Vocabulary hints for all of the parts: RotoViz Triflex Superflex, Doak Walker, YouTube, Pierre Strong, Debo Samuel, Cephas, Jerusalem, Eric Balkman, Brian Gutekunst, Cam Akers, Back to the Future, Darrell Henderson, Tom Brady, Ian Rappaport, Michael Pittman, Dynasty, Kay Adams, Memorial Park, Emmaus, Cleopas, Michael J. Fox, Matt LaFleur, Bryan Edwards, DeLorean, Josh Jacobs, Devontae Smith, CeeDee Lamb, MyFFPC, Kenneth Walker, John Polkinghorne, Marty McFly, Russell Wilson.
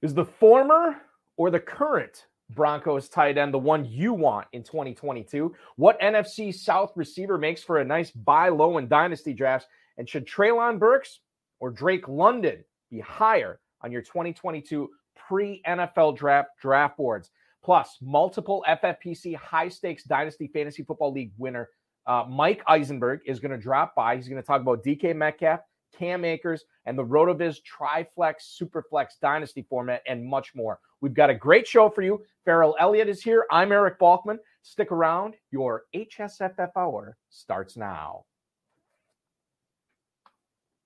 Is the former or the current Broncos tight end the one you want in 2022? What NFC South receiver makes for a nice buy low in dynasty drafts? And should Traylon Burks or Drake London be higher on your 2022 pre-NFL draft boards? Plus, multiple FFPC high-stakes dynasty fantasy football league winner Mike Eisenberg is going to drop by. He's going to talk about DK Metcalf, Cam Akers, and the RotoViz Triflex Superflex Dynasty format, and much more. We've got a great show for you. Ferrell Elliott is here. I'm Eric Balkman. Stick around. Your HSFF Hour starts now.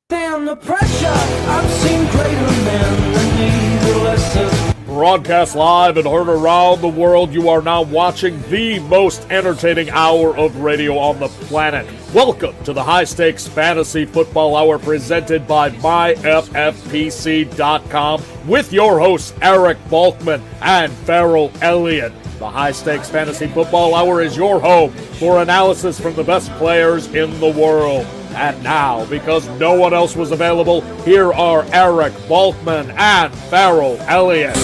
Damn the pressure. I've seen greater men than me, the lesser. Broadcast live and heard around the world, you are now watching the most entertaining hour of radio on the planet. Welcome to the High Stakes Fantasy Football Hour presented by MyFFPC.com with your hosts Eric Balkman and Ferrell Elliott. The High Stakes Fantasy Football Hour is your home for analysis from the best players in the world. And now, because no one else was available, here are Eric Balkman and Ferrell Elliott.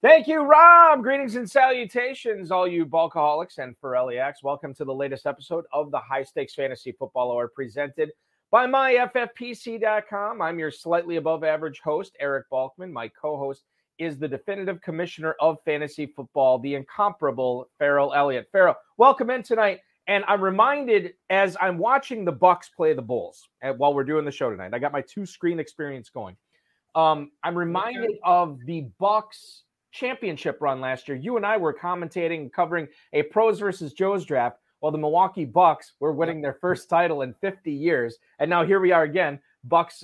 Thank you, Rob. Greetings and salutations, all you Balkaholics and Ferrelliacs. Welcome to the latest episode of the High Stakes Fantasy Football Hour presented by MyFFPC.com. I'm your slightly above average host, Eric Balkman. My co-host is the definitive commissioner of fantasy football, the incomparable Ferrell Elliott. Ferrell, welcome in tonight. And I'm reminded as I'm watching the Bucs play the Bulls while we're doing the show tonight, I got my two-screen experience going. I'm reminded of the Bucs championship run last year. You and I were commentating and covering a pros versus Joes draft while the Milwaukee Bucs were winning their first title in 50 years. And now here we are again, Bucs,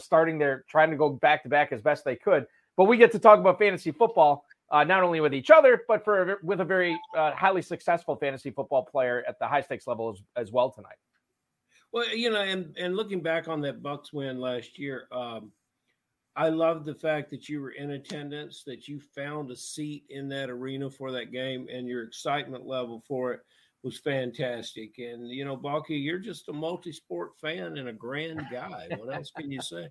starting their trying to go back-to-back as best they could. But we get to talk about fantasy football, not only with each other, but with a very highly successful fantasy football player at the high stakes level as well tonight. Well, and looking back on that Bucs win last year, I love the fact that you were in attendance, that you found a seat in that arena for that game, and your excitement level for it was fantastic. And, Balky, you're just a multi-sport fan and a grand guy. What else can you say?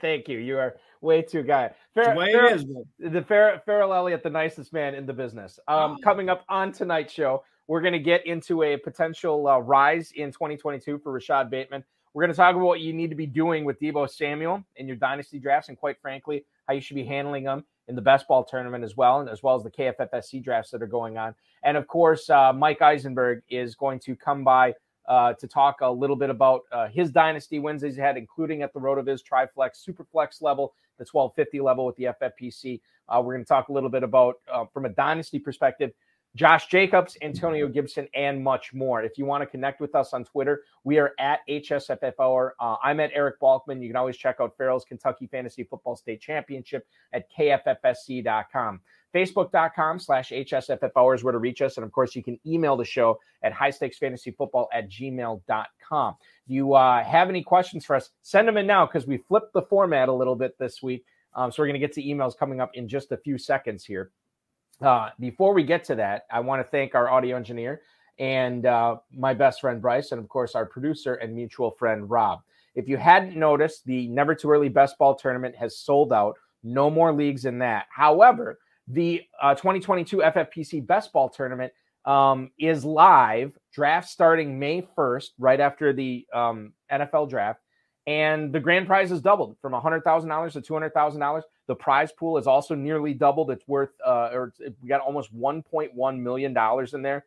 Thank you. You are way too guy. Ferrell Elliott, the nicest man in the business. Coming up on tonight's show, we're going to get into a potential rise in 2022 for Rashad Bateman. We're going to talk about what you need to be doing with Debo Samuel in your dynasty drafts and, quite frankly, how you should be handling them in the best ball tournament as well, and as well as the KFFSC drafts that are going on. And, of course, Mike Eisenberg is going to come by to talk a little bit about his dynasty wins he's had, including at the RotoViz Triflex Superflex level, the 1250 level with the FFPC. We're going to talk a little bit about, from a dynasty perspective, Josh Jacobs, Antonio Gibson, and much more. If you want to connect with us on Twitter, we are at HSFF Hour. I'm at Eric Balkman. You can always check out Ferrell's Kentucky Fantasy Football State Championship at KFFSC.com. Facebook.com/HSFF Hour is where to reach us. And, of course, you can email the show at highstakesfantasyfootball@gmail.com. If you have any questions for us, send them in now because we flipped the format a little bit this week. So we're going to get to emails coming up in just a few seconds here. Before we get to that, I want to thank our audio engineer and my best friend Bryce, and of course our producer and mutual friend Rob. If you hadn't noticed, the Never Too Early Best Ball Tournament has sold out. No more leagues in that. However, the 2022 FFPC Best Ball Tournament is live. Draft starting May 1st, right after the NFL draft. And the grand prize is doubled from $100,000 to $200,000. The prize pool is also nearly doubled. It's worth, we got almost $1.1 million in there.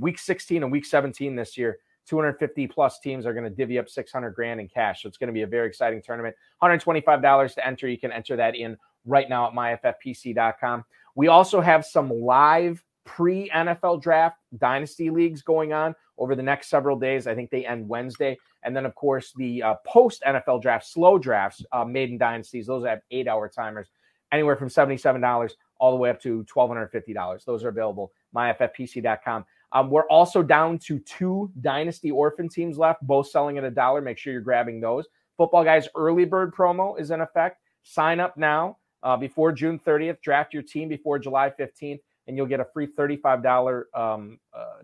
Week 16 and week 17 this year, 250 plus teams are going to divvy up $600,000 in cash. So it's going to be a very exciting tournament. $125 to enter. You can enter that in right now at myffpc.com. We also have some live pre-NFL draft dynasty leagues going on over the next several days. I think they end Wednesday. And then, of course, the post-NFL draft, slow drafts, made in dynasties. Those have 8-hour timers, anywhere from $77 all the way up to $1,250. Those are available, myffpc.com. We're also down to 2 dynasty orphan teams left, both selling at $1. Make sure you're grabbing those. Football Guys Early Bird promo is in effect. Sign up now before June 30th. Draft your team before July 15th. and you'll get a free $35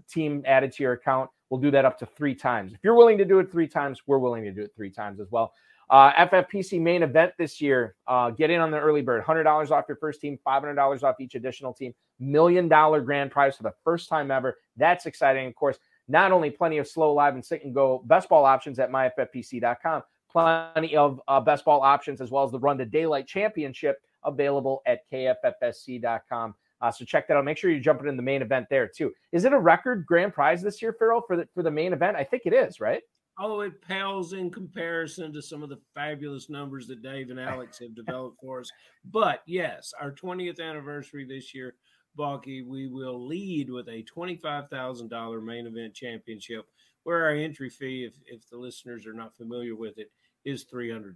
team added to your account. We'll do that up to 3 times. If you're willing to do it 3 times, we're willing to do it 3 times as well. FFPC main event this year. Get in on the early bird. $100 off your first team, $500 off each additional team, $1 million grand prize for the first time ever. That's exciting. Of course, not only plenty of slow, live, and sit and go best ball options at myffpc.com, plenty of best ball options as well as the Run to Daylight Championship available at kffsc.com. So check that out. Make sure you're jumping in the main event there too. Is it a record grand prize this year, Ferrell, for the main event? I think it is, right? Oh, it pales in comparison to some of the fabulous numbers that Dave and Alex have developed for us. But yes, our 20th anniversary this year, Balky, we will lead with a $25,000 main event championship where our entry fee, if the listeners are not familiar with it, is $300.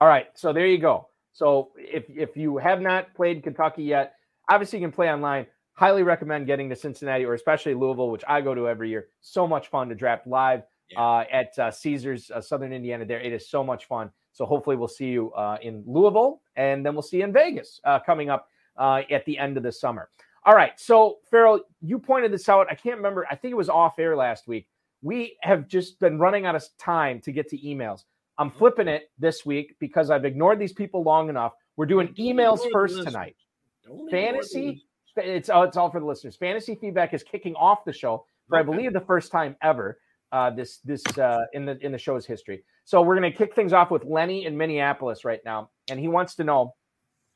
All right. So there you go. So if you have not played Kentucky yet, obviously you can play online. Highly recommend getting to Cincinnati or especially Louisville, which I go to every year. So much fun to draft live. Yeah. At Caesars, Southern Indiana there. It is so much fun. So hopefully we'll see you in Louisville, and then we'll see you in Vegas coming up at the end of the summer. All right. So Ferrell, you pointed this out. I can't remember. I think it was off air last week. We have just been running out of time to get to emails. I'm flipping it this week because I've ignored these people long enough. We're doing emails first tonight. Fantasy. It's all for the listeners. Fantasy feedback is kicking off the show for, I believe, the first time ever. In the show's history. So we're going to kick things off with Lenny in Minneapolis right now, and he wants to know,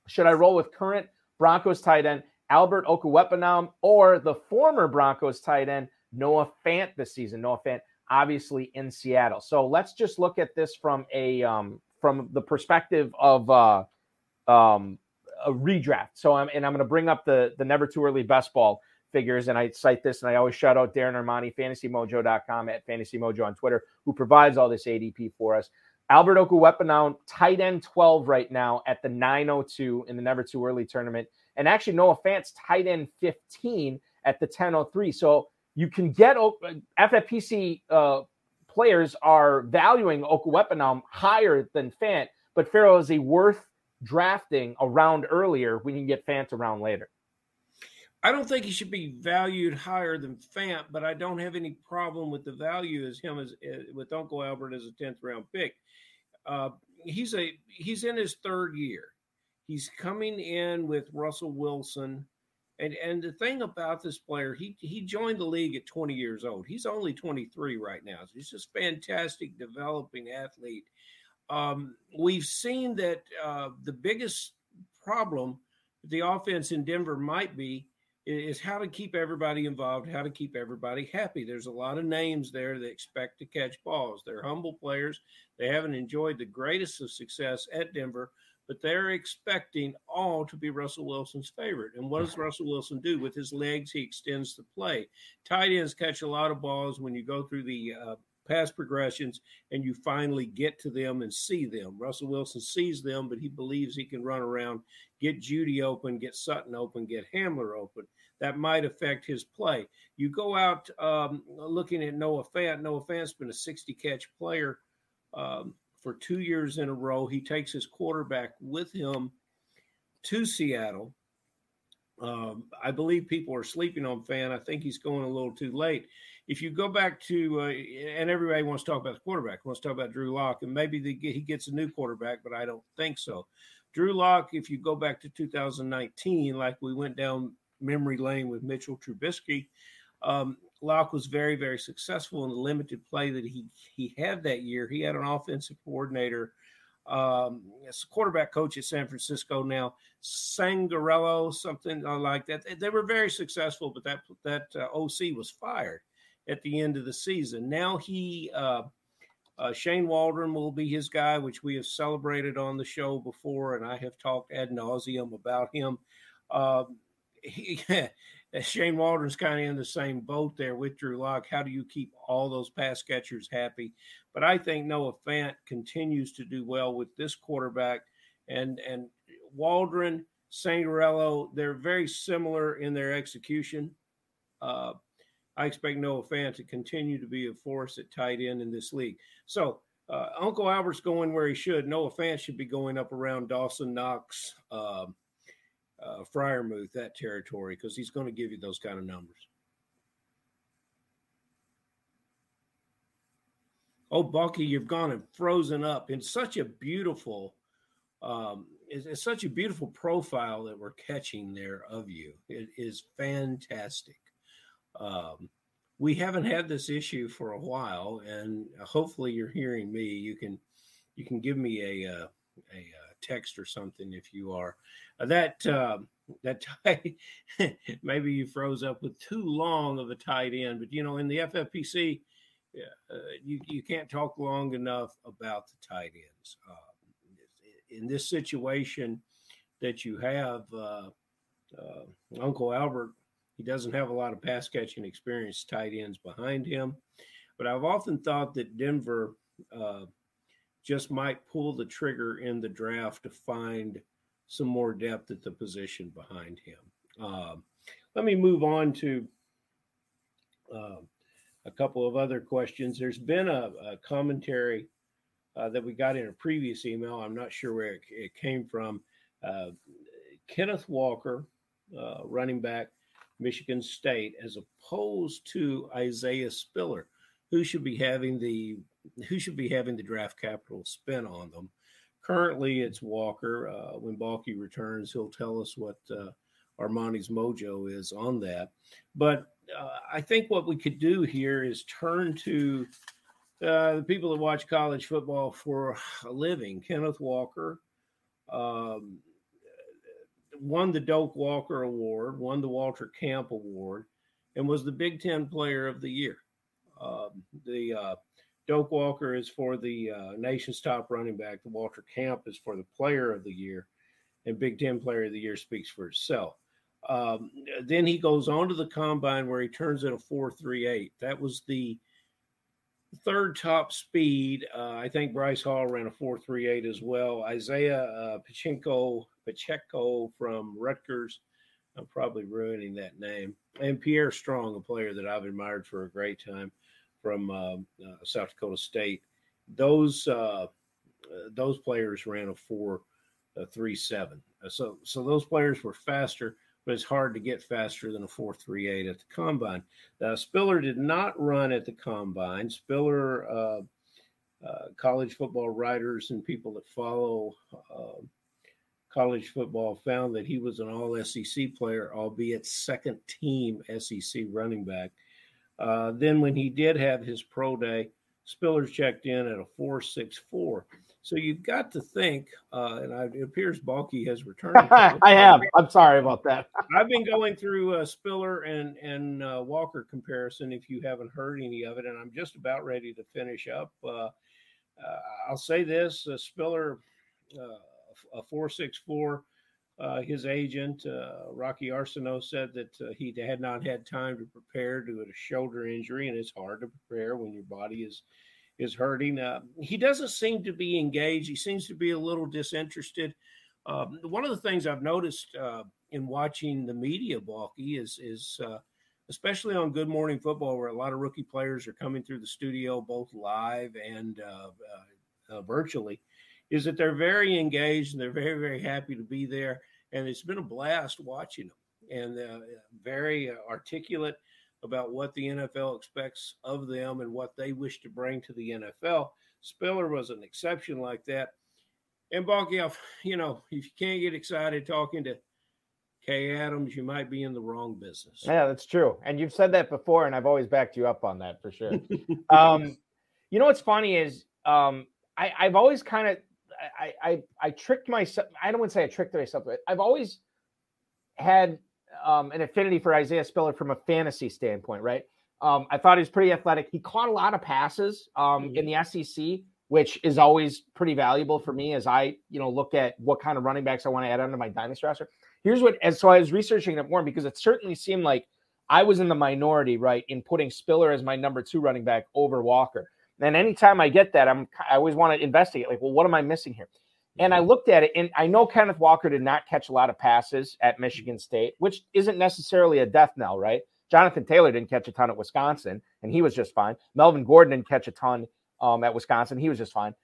should I roll with current Broncos tight end Albert Okwuegbunam or the former Broncos tight end Noah Fant this season? Noah Fant, obviously in Seattle. So let's just look at this from a from the perspective of a redraft. So I'm going to bring up the never too early best ball figures, and I cite this, and I always shout out Darren Armani, fantasymojo.com, at fantasymojo on Twitter, who provides all this ADP for us. Albert Okwuegbunam, tight end 12 right now at the 902 in the Never Too Early tournament, and actually Noah Fant's tight end 15 at the 1003. So you can get FFPC players are valuing Okwuegbunam higher than Fant, but Ferrell, is he worth drafting a round earlier when you can get Fant a round later? I don't think he should be valued higher than Fant, but I don't have any problem with the value as him as with Uncle Albert as a 10th round pick. He's in his third year. He's coming in with Russell Wilson, and the thing about this player, he joined the league at 20 years old. He's only 23 right now. So he's just a fantastic developing athlete. We've seen that the biggest problem the offense in Denver might be is how to keep everybody involved, how to keep everybody happy. There's a lot of names there that expect to catch balls. They're humble players. They haven't enjoyed the greatest of success at Denver, but they're expecting all to be Russell Wilson's favorite. And what does Russell Wilson do? With his legs, he extends the play. Tight ends catch a lot of balls when you go through the pass progressions and you finally get to them and see them. Russell Wilson sees them, but he believes he can run around, get Judy open, get Sutton open, get Hamler open. That might affect his play. You go out looking at Noah Fant. Noah Fant's been a 60-catch player for 2 years in a row. He takes his quarterback with him to Seattle. I believe people are sleeping on Fant. I think he's going a little too late. If you go back to and everybody wants to talk about the quarterback, wants to talk about Drew Lock, and maybe he gets a new quarterback, but I don't think so. Drew Lock, if you go back to 2019, like we went down memory lane with Mitchell Trubisky, Lock was very, very successful in the limited play that he had that year. He had an offensive coordinator, as a quarterback coach at San Francisco now, Sangarello, something like that. They were very successful, but that OC was fired at the end of the season. Now Shane Waldron will be his guy, which we have celebrated on the show before, and I have talked ad nauseum about him. Shane Waldron's kind of in the same boat there with Drew Lock. How do you keep all those pass catchers happy? But I think Noah Fant continues to do well with this quarterback. And Waldron, Sangarello, they're very similar in their execution. I expect Noah Fant to continue to be a force at tight end in this league. So Uncle Albert's going where he should. Noah Fant should be going up around Dawson Knox, Freiermuth, that territory, because he's going to give you those kind of numbers. Oh, Balky, you've gone and frozen up in such a beautiful it's such a beautiful profile that we're catching there of you. It is fantastic. We haven't had this issue for a while, and hopefully you're hearing me. You can give me a text or something if you are. Maybe you froze up with too long of a tight end, but, you know, in the FFPC, you can't talk long enough about the tight ends. In this situation that you have, Uncle Albert, he doesn't have a lot of pass-catching experience, tight ends behind him. But I've often thought that Denver just might pull the trigger in the draft to find some more depth at the position behind him. Let me move on to a couple of other questions. There's been a commentary that we got in a previous email. I'm not sure where it came from. Kenneth Walker, running back, Michigan State, as opposed to Isaiah Spiller, who should be having the draft capital spent on them. Currently, it's Walker. When Balky returns, he'll tell us what Armani's mojo is on that. But I think what we could do here is turn to the people that watch college football for a living. Kenneth Walker, won the Doak Walker Award, won the Walter Camp Award, and was the Big Ten Player of the Year. The Doak Walker is for the nation's top running back. The Walter Camp is for the Player of the Year, and Big Ten Player of the Year speaks for itself. Then he goes on to the combine where he turns in a 4.38. That was the third top speed. I think Bryce Hall ran a 4.38 as well. Isaiah Pacheco from Rutgers. I'm probably ruining that name. And Pierre Strong, a player that I've admired for a great time from South Dakota State. Those players ran a 4.37. So those players were faster, but it's hard to get faster than a 4.38 at the combine. Now, Spiller did not run at the combine. Spiller, college football writers and people that follow college football found that he was an all-SEC player, albeit second-team SEC running back. Then when he did have his pro day, Spiller checked in at a 4.64. So you've got to think, and it appears Balky has returned. I have. I'm sorry about that. I've been going through Spiller and Walker comparison, if you haven't heard any of it, and I'm just about ready to finish up. I'll say this, Spiller a 4.64. His agent, Rocky Arsenault, said that he had not had time to prepare due to a shoulder injury, and it's hard to prepare when your body is hurting. He doesn't seem to be engaged. He seems to be a little disinterested. One of the things I've noticed in watching the media, Balky, is especially on Good Morning Football, where a lot of rookie players are coming through the studio, both live and virtually, is that they're very engaged and they're very, very happy to be there. And it's been a blast watching them, and very articulate about what the NFL expects of them and what they wish to bring to the NFL. Spiller was an exception like that. And Balky, you know, if you can't get excited talking to Kay Adams, you might be in the wrong business. Yeah, that's true. And you've said that before, and I've always backed you up on that for sure. You know, what's funny is I've always kind of, I tricked myself. I don't want to say I tricked myself, but I've always had an affinity for Isaiah Spiller from a fantasy standpoint, right? I thought he was pretty athletic. He caught a lot of passes in the SEC, which is always pretty valuable for me as I, you know, look at what kind of running backs I want to add onto my dynasty roster. So I was researching it more because it certainly seemed like I was in the minority, right, in putting Spiller as my number 2 running back over Walker. And anytime I get that, I always want to investigate, like, well, what am I missing here? And I looked at it, and I know Kenneth Walker did not catch a lot of passes at Michigan State, which isn't necessarily a death knell, right? Jonathan Taylor didn't catch a ton at Wisconsin, and he was just fine. Melvin Gordon didn't catch a ton at Wisconsin. He was just fine.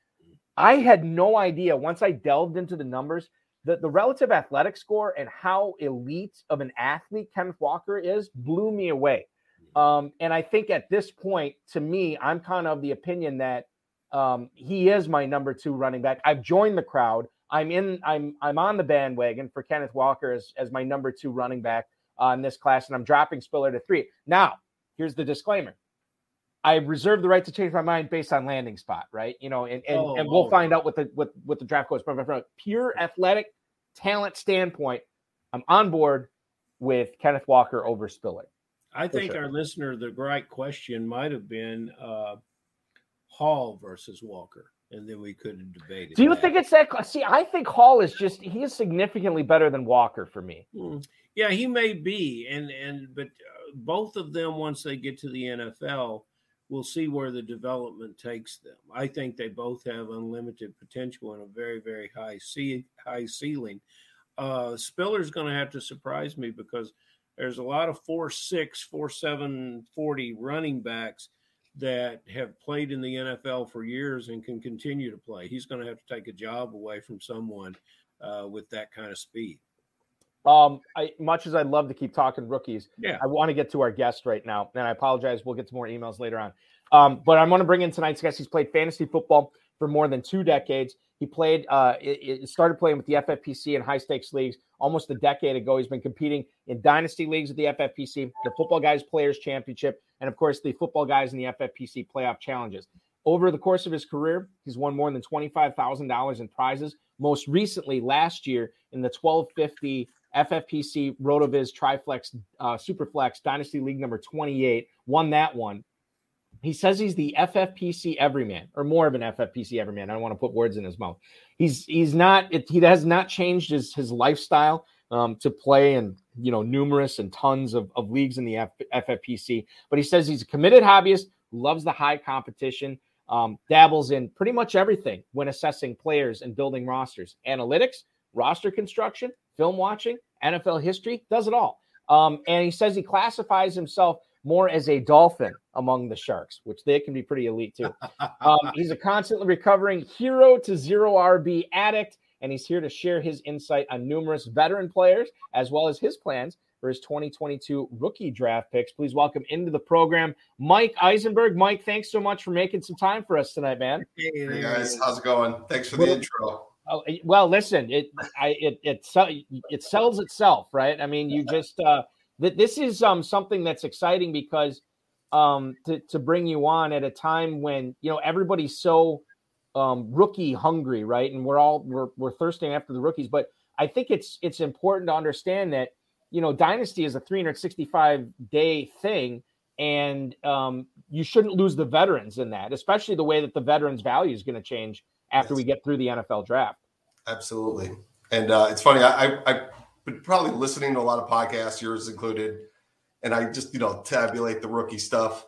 I had no idea, once I delved into the numbers, the relative athletic score and how elite of an athlete Kenneth Walker is blew me away. And I think at this point, to me, I'm kind of the opinion that he is my number 2 running back. I've joined the crowd. I'm on the bandwagon for Kenneth Walker as my number 2 running back in this class, and I'm dropping Spiller to 3. Now, here's the disclaimer. I reserve the right to change my mind based on landing spot, right? You know, and we'll find out what the draft goes. But from a pure athletic talent standpoint, I'm on board with Kenneth Walker over Spiller. I think our listener, the right question might have been Hall versus Walker, and then we could debate it. Do you think it's that? See, I think Hall is he is significantly better than Walker for me. Yeah, he may be, but both of them, once they get to the NFL. We'll see where the development takes them. I think they both have unlimited potential and a very, very high ceiling. Spiller's going to have to surprise me because there's a lot of 4.6, 4.7, 40 running backs that have played in the NFL for years and can continue to play. He's going to have to take a job away from someone with that kind of speed. Much as I'd love to keep talking rookies, I want to get to our guest right now, and I apologize. We'll get to more emails later on. But I'm going to bring in tonight's guest. He's played fantasy football for more than 2 decades. He played, started playing with the FFPC in high stakes leagues almost a decade ago. He's been competing in dynasty leagues at the FFPC, the Football Guys Players Championship, and of course the Football Guys in the FFPC Playoff Challenges. Over the course of his career, he's won more than $25,000 in prizes. Most recently, last year in the 1250. FFPC RotoViz Triflex Superflex Dynasty League number 28 won that one. He says he's the FFPC everyman, or more of an FFPC everyman. I don't want to put words in his mouth. He has not changed his lifestyle to play in numerous and tons of leagues in the FFPC. But he says he's a committed hobbyist who loves the high competition, dabbles in pretty much everything when assessing players and building rosters, analytics, roster construction, film watching, NFL history, does it all. And he says he classifies himself more as a dolphin among the sharks, which they can be pretty elite too. He's a constantly recovering hero to zero RB addict, and he's here to share his insight on numerous veteran players as well as his plans for his 2022 rookie draft picks. Please welcome into the program, Mike Eisenberg. Mike, thanks so much for making some time for us tonight, man. Hey guys, how's it going? Thanks for the intro. Oh, well, listen, it sells itself, right? I mean, you just this is something that's exciting because to bring you on at a time when everybody's so rookie hungry, right? And we're thirsting after the rookies. But I think it's important to understand that dynasty is a 365-day thing, and you shouldn't lose the veterans in that, especially the way that the veterans' value is going to change after we get through the NFL draft. Absolutely. And it's funny, I've been probably listening to a lot of podcasts, yours included, and I just, tabulate the rookie stuff,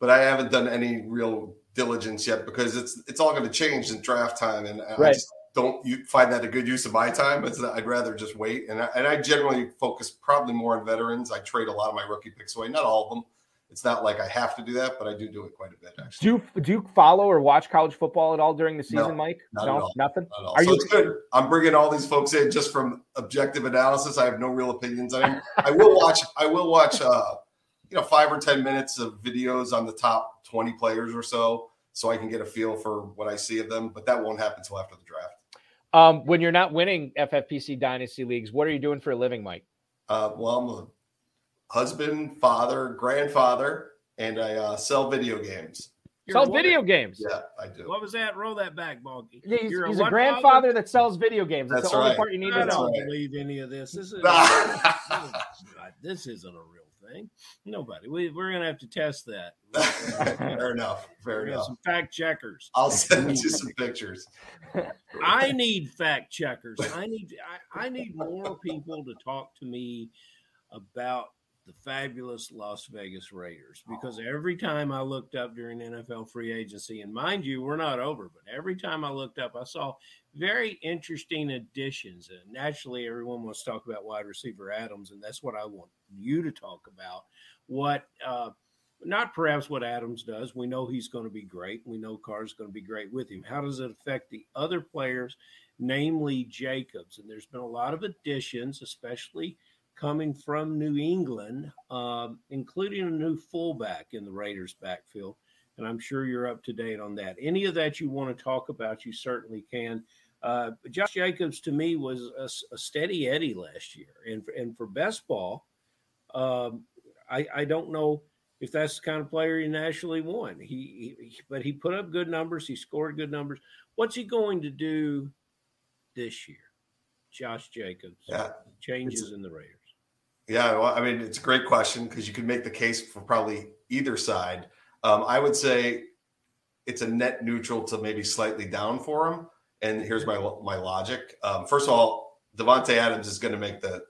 but I haven't done any real diligence yet because it's all going to change in draft time. And I just don't find that a good use of my time. I'd rather just wait. And I generally focus probably more on veterans. I trade a lot of my rookie picks away, not all of them. It's not like I have to do that, but I do it quite a bit, actually. Do you follow or watch college football at all during the season, Mike? No, nothing? Not at all. It's good. I'm bringing all these folks in just from objective analysis. I have no real opinions. I will watch 5 or 10 minutes of videos on the top 20 players or so I can get a feel for what I see of them, but that won't happen until after the draft. When you're not winning FFPC Dynasty Leagues, what are you doing for a living, Mike? Well, I'm a husband, father, grandfather, and I sell video games. Games? Yeah, I do. What was that? Roll that back, Balky. He's a grandfather that sells video games. That's the only part you need to know. I don't believe any of this. This isn't a real thing. Nobody. We're going to have to test that. Fair enough. Some fact checkers. I'll send you some pictures. I need fact checkers. I need more people to talk to me about the fabulous Las Vegas Raiders, because every time I looked up during NFL free agency, and mind you, we're not over, but every time I looked up, I saw very interesting additions. And naturally, everyone wants to talk about wide receiver Adams, and that's what I want you to talk about. Not perhaps what Adams does. We know he's going to be great. We know Carr's going to be great with him. How does it affect the other players namely Jacobs. And there's been a lot of additions, especially coming from New England, including a new fullback in the Raiders' backfield. And I'm sure you're up to date on that. Any of that you want to talk about, you certainly can. Josh Jacobs, to me, was a steady Eddie last year. And for best ball, I don't know if that's the kind of player he nationally won. But he put up good numbers. He scored good numbers. What's he going to do this year? Josh Jacobs, changes in the Raiders. Yeah, well, I mean, it's a great question because you could make the case for probably either side. I would say it's a net neutral to maybe slightly down for him. And here's my logic. First of all, Devontae Adams is going to make the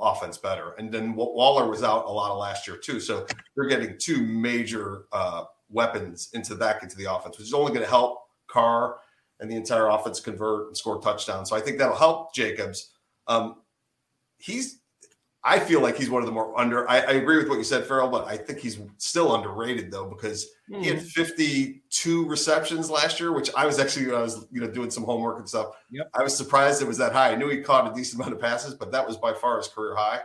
offense better. And then Waller was out a lot of last year too. So you're getting two major weapons into the offense, which is only going to help Carr and the entire offense convert and score touchdowns. So I think that'll help Jacobs. I feel like he's one of the more I agree with what you said, Ferrell, but I think he's still underrated though, because he had 52 receptions last year, which I was doing some homework and stuff. Yep. I was surprised it was that high. I knew he caught a decent amount of passes, but that was by far his career high.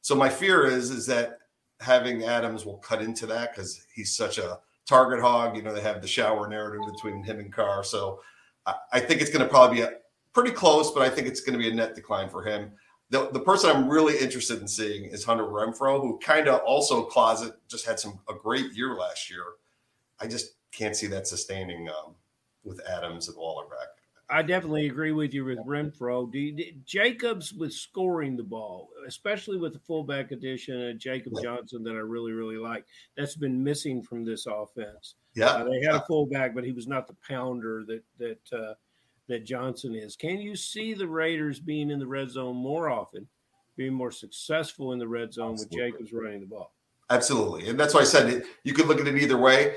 So my fear is that having Adams will cut into that because he's such a target hog. You know, they have the shower narrative between him and Carr. So I think it's going to probably be pretty close, but I think it's going to be a net decline for him. The person I'm really interested in seeing is Hunter Renfrow, who kind of also just had a great year last year. I just can't see that sustaining with Adams and Waller back. I definitely agree with you with Renfrow. Jacobs with scoring the ball, especially with the fullback addition of Jacob Johnson that I really, really like. That's been missing from this offense. Yeah, they had a fullback, but he was not the pounder that Johnson is. Can you see the Raiders being in the red zone more often, being more successful in the red zone with Jacobs running the ball? Absolutely. And that's why I said it. You could look at it either way.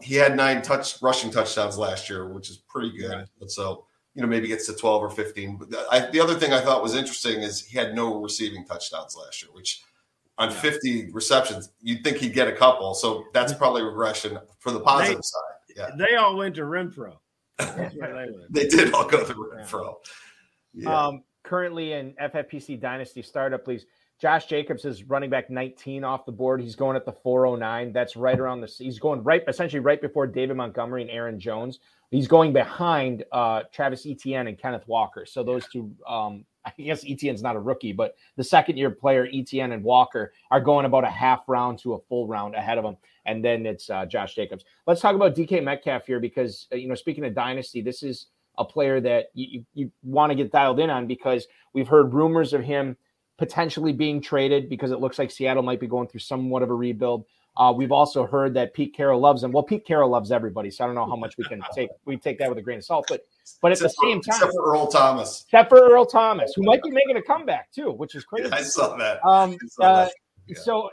He had 9 rushing touchdowns last year, which is pretty good. Right. But so, maybe gets to 12 or 15. But the other thing I thought was interesting is he had no receiving touchdowns last year, which on 50 receptions, you'd think he'd get a couple. So that's probably regression for the positive side. Yeah. They all went to Renfrow. They did all go through Renfrow. Yeah. Currently in FFPC Dynasty Startup Leagues, Josh Jacobs is running back 19 off the board. He's going at the 409. That's right around he's going right before David Montgomery and Aaron Jones. He's going behind Travis Etienne and Kenneth Walker. So those two, I guess Etienne's not a rookie, but the second-year player, Etienne and Walker, are going about a half round to a full round ahead of him. And then it's Josh Jacobs. Let's talk about DK Metcalf here because, speaking of Dynasty, this is a player that you want to get dialed in on because we've heard rumors of him potentially being traded because it looks like Seattle might be going through somewhat of a rebuild. We've also heard that Pete Carroll loves him. Well, Pete Carroll loves everybody, so I don't know how much we can take. We take that with a grain of salt, but at the same time, except for Earl Thomas, who might be making a comeback too, which is crazy. Yeah, I saw that. Yeah. So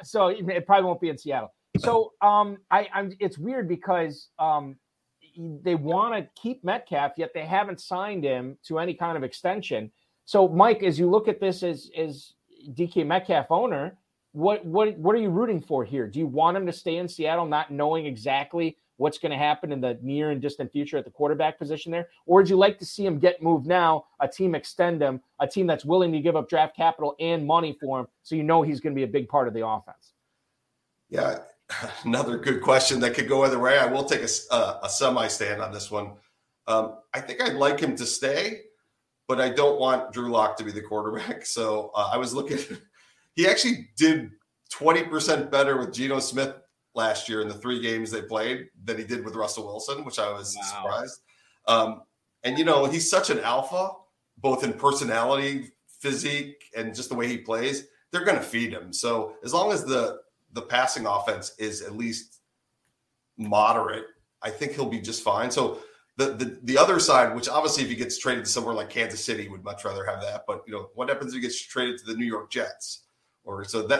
it probably won't be in Seattle. So it's weird because they want to keep Metcalf, yet they haven't signed him to any kind of extension. So, Mike, as you look at this as DK Metcalf owner, what are you rooting for here? Do you want him to stay in Seattle, not knowing exactly what's going to happen in the near and distant future at the quarterback position there? Or would you like to see him get moved now, a team extend him, a team that's willing to give up draft capital and money for him so he's going to be a big part of the offense? Yeah, another good question that could go either way. I will take a semi-stand on this one. I think I'd like him to stay, but I don't want Drew Lock to be the quarterback. So I was looking – he actually did 20% better with Geno Smith last year in the 3 games they played than he did with Russell Wilson, which I was surprised. And, he's such an alpha, both in personality, physique, and just the way he plays. They're going to feed him. So as long as the passing offense is at least moderate, I think he'll be just fine. So – The other side, which obviously if he gets traded to somewhere like Kansas City, would much rather have that. But, what happens if he gets traded to the New York Jets?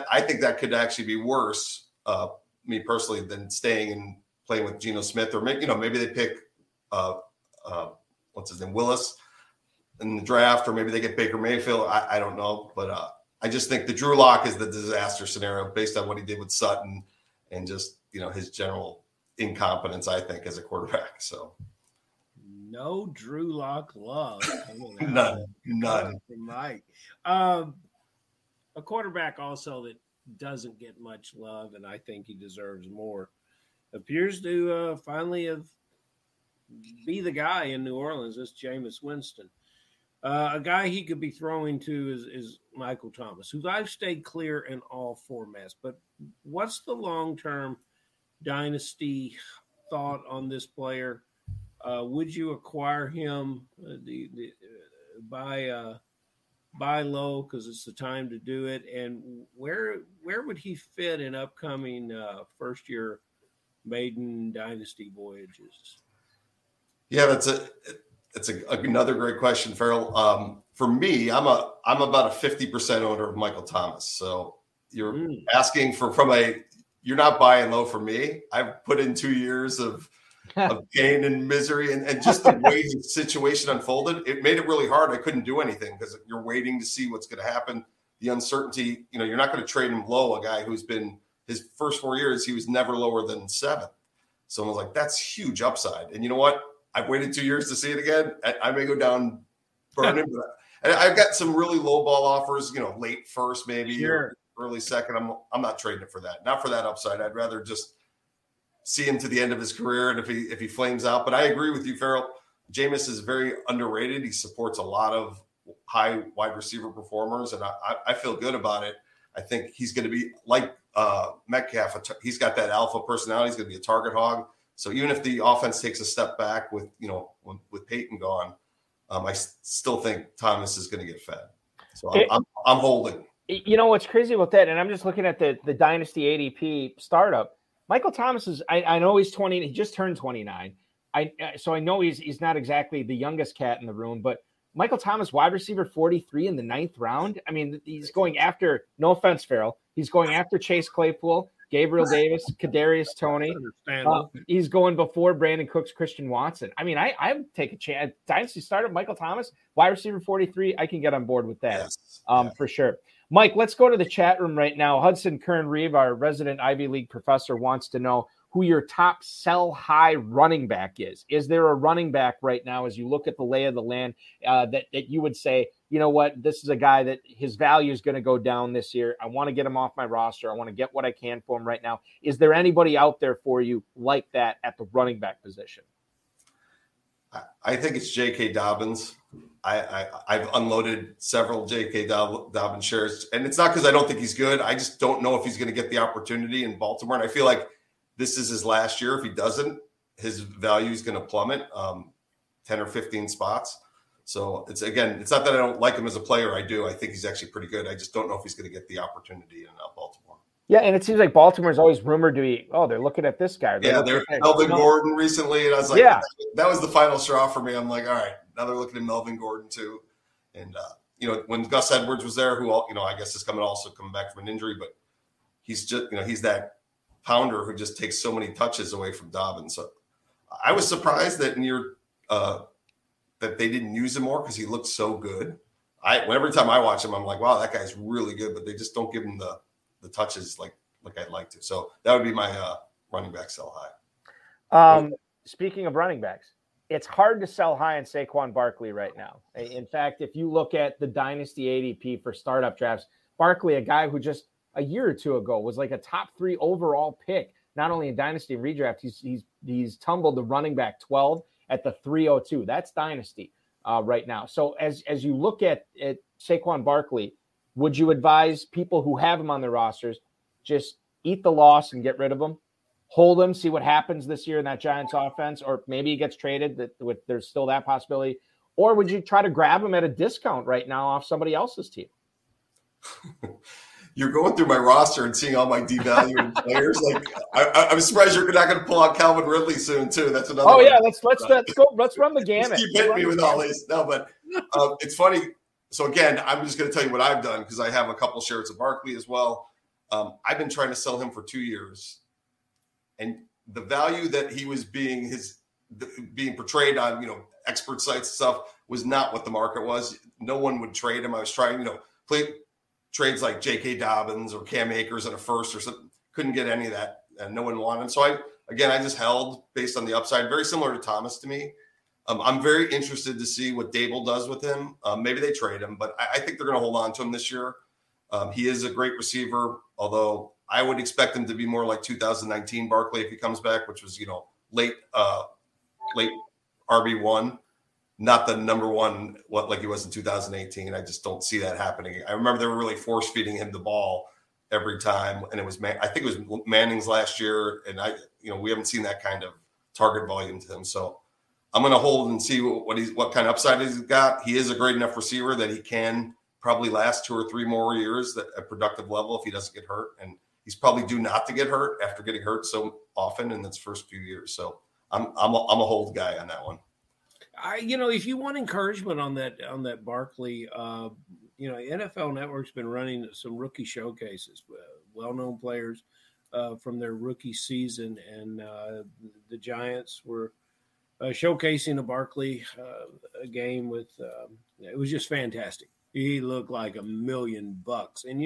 I think that could actually be worse, me personally, than staying and playing with Geno Smith. Or, maybe they pick, Willis in the draft, or maybe they get Baker Mayfield. I don't know. But I just think the Drew Lock is the disaster scenario based on what he did with Sutton and just, his general incompetence, I think, as a quarterback. So. No Drew Lock love. None. From Mike. A quarterback also that doesn't get much love, and I think he deserves more, appears to finally have be the guy in New Orleans. That's Jameis Winston. A guy he could be throwing to is Michael Thomas, who I've stayed clear in all formats. But what's the long-term dynasty thought on this player? Would you acquire him buy low because it's the time to do it? And where would he fit in upcoming first-year maiden dynasty voyages? Yeah, that's another great question, Ferrell. For me, I'm about a 50% owner of Michael Thomas. So you're asking you're not buying low for me. I've put in 2 years of pain and misery, and just the way the situation unfolded, it made it really hard. I couldn't do anything because you're waiting to see what's going to happen. The uncertainty, you're not going to trade him low. A guy who's been his first 4 years, he was never lower than 7. So I was like, that's huge upside. And you know what? I've waited 2 years to see it again. I may go down burning. And I've got some really low ball offers, late first maybe, or early second. I'm not trading it for that. Not for that upside. I'd rather just see him to the end of his career and if he flames out. But I agree with you, Ferrell. Jameis is very underrated. He supports a lot of high wide receiver performers, and I feel good about it. I think he's going to be like Metcalf. He's got that alpha personality. He's going to be a target hog. So even if the offense takes a step back with Peyton gone, I still think Thomas is going to get fed. So I'm holding. You know what's crazy about that, and I'm just looking at the Dynasty ADP startup. Michael Thomas is. I know he's 20. He just turned 29. So I know he's not exactly the youngest cat in the room, but Michael Thomas, wide receiver 43 in the 9th round. I mean, he's going after. No offense, Ferrell. He's going after Chase Claypool, Gabriel Davis, Kadarius Toney. He's going before Brandon Cooks, Christian Watson. I mean, I would take a chance. Dynasty startup, Michael Thomas, wide receiver 43. I can get on board with that for sure. Mike, let's go to the chat room right now. Hudson Kern-Reeve, our resident Ivy League professor, wants to know who your top sell-high running back is. Is there a running back right now as you look at the lay of the land that you would say, you know what, this is a guy that his value is going to go down this year. I want to get him off my roster. I want to get what I can for him right now. Is there anybody out there for you like that at the running back position? I think it's J.K. Dobbins. I've unloaded several J.K. Dobbins shares, and it's not because I don't think he's good. I just don't know if he's going to get the opportunity in Baltimore, and I feel like this is his last year. If he doesn't, his value is going to plummet 10 or 15 spots. So it's not that I don't like him as a player. I do. I think he's actually pretty good. I just don't know if he's going to get the opportunity in Baltimore. Yeah, and it seems like Baltimore is always rumored to be, they're looking at this guy. They're Melvin Gordon recently, and I was like, that was the final straw for me. I'm like, all right, now they're looking at Melvin Gordon too. And, when Gus Edwards was there, who, I guess is coming back from an injury, but he's just, he's that pounder who just takes so many touches away from Dobbins. So I was surprised that that they didn't use him more because he looked so good. Every time I watch him, I'm like, wow, that guy's really good, but they just don't give him the touches like I'd like to. So that would be my running back sell high. Speaking of running backs, it's hard to sell high on Saquon Barkley right now. In fact, if you look at the Dynasty ADP for startup drafts, Barkley, a guy who just a year or two ago was like a top 3 overall pick, not only in Dynasty and redraft, he's tumbled the running back 12 at the 302. That's Dynasty right now. So as you look at Saquon Barkley, would you advise people who have him on their rosters just eat the loss and get rid of him, hold him, see what happens this year in that Giants offense, or maybe he gets traded? There's still that possibility. Or would you try to grab him at a discount right now off somebody else's team? You're going through my roster and seeing all my devaluing players. Like I'm surprised you're not going to pull out Calvin Ridley soon too. That's another. Oh yeah, let's go. Let's run the gamut. Keep hitting me with all these. No, but it's funny. So again, I'm just going to tell you what I've done because I have a couple shares of Barkley as well. I've been trying to sell him for 2 years, and the value that he was being portrayed on expert sites and stuff was not what the market was. No one would trade him. I was trying, trades like J.K. Dobbins or Cam Akers at a first or something. Couldn't get any of that, and no one wanted him. So I just held based on the upside, very similar to Thomas to me. I'm very interested to see what Dable does with him. Maybe they trade him, but I think they're going to hold on to him this year. He is a great receiver, although I would expect him to be more like 2019 Barkley if he comes back, which was, you know, late RB1, not the number one like he was in 2018. I just don't see that happening. I remember they were really force feeding him the ball every time, and it was I think it was Manning's last year, and we haven't seen that kind of target volume to him. So I'm going to hold and see what kind of upside he's got. He is a great enough receiver that he can probably last 2 or 3 more years at a productive level if he doesn't get hurt. And he's probably due not to get hurt after getting hurt so often in his first few years. So I'm a hold guy on that one. If you want encouragement on that Barkley, NFL Network's been running some rookie showcases, well-known players from their rookie season, and the Giants were showcasing a Barkley game with it was just fantastic. He looked like $1 million bucks, and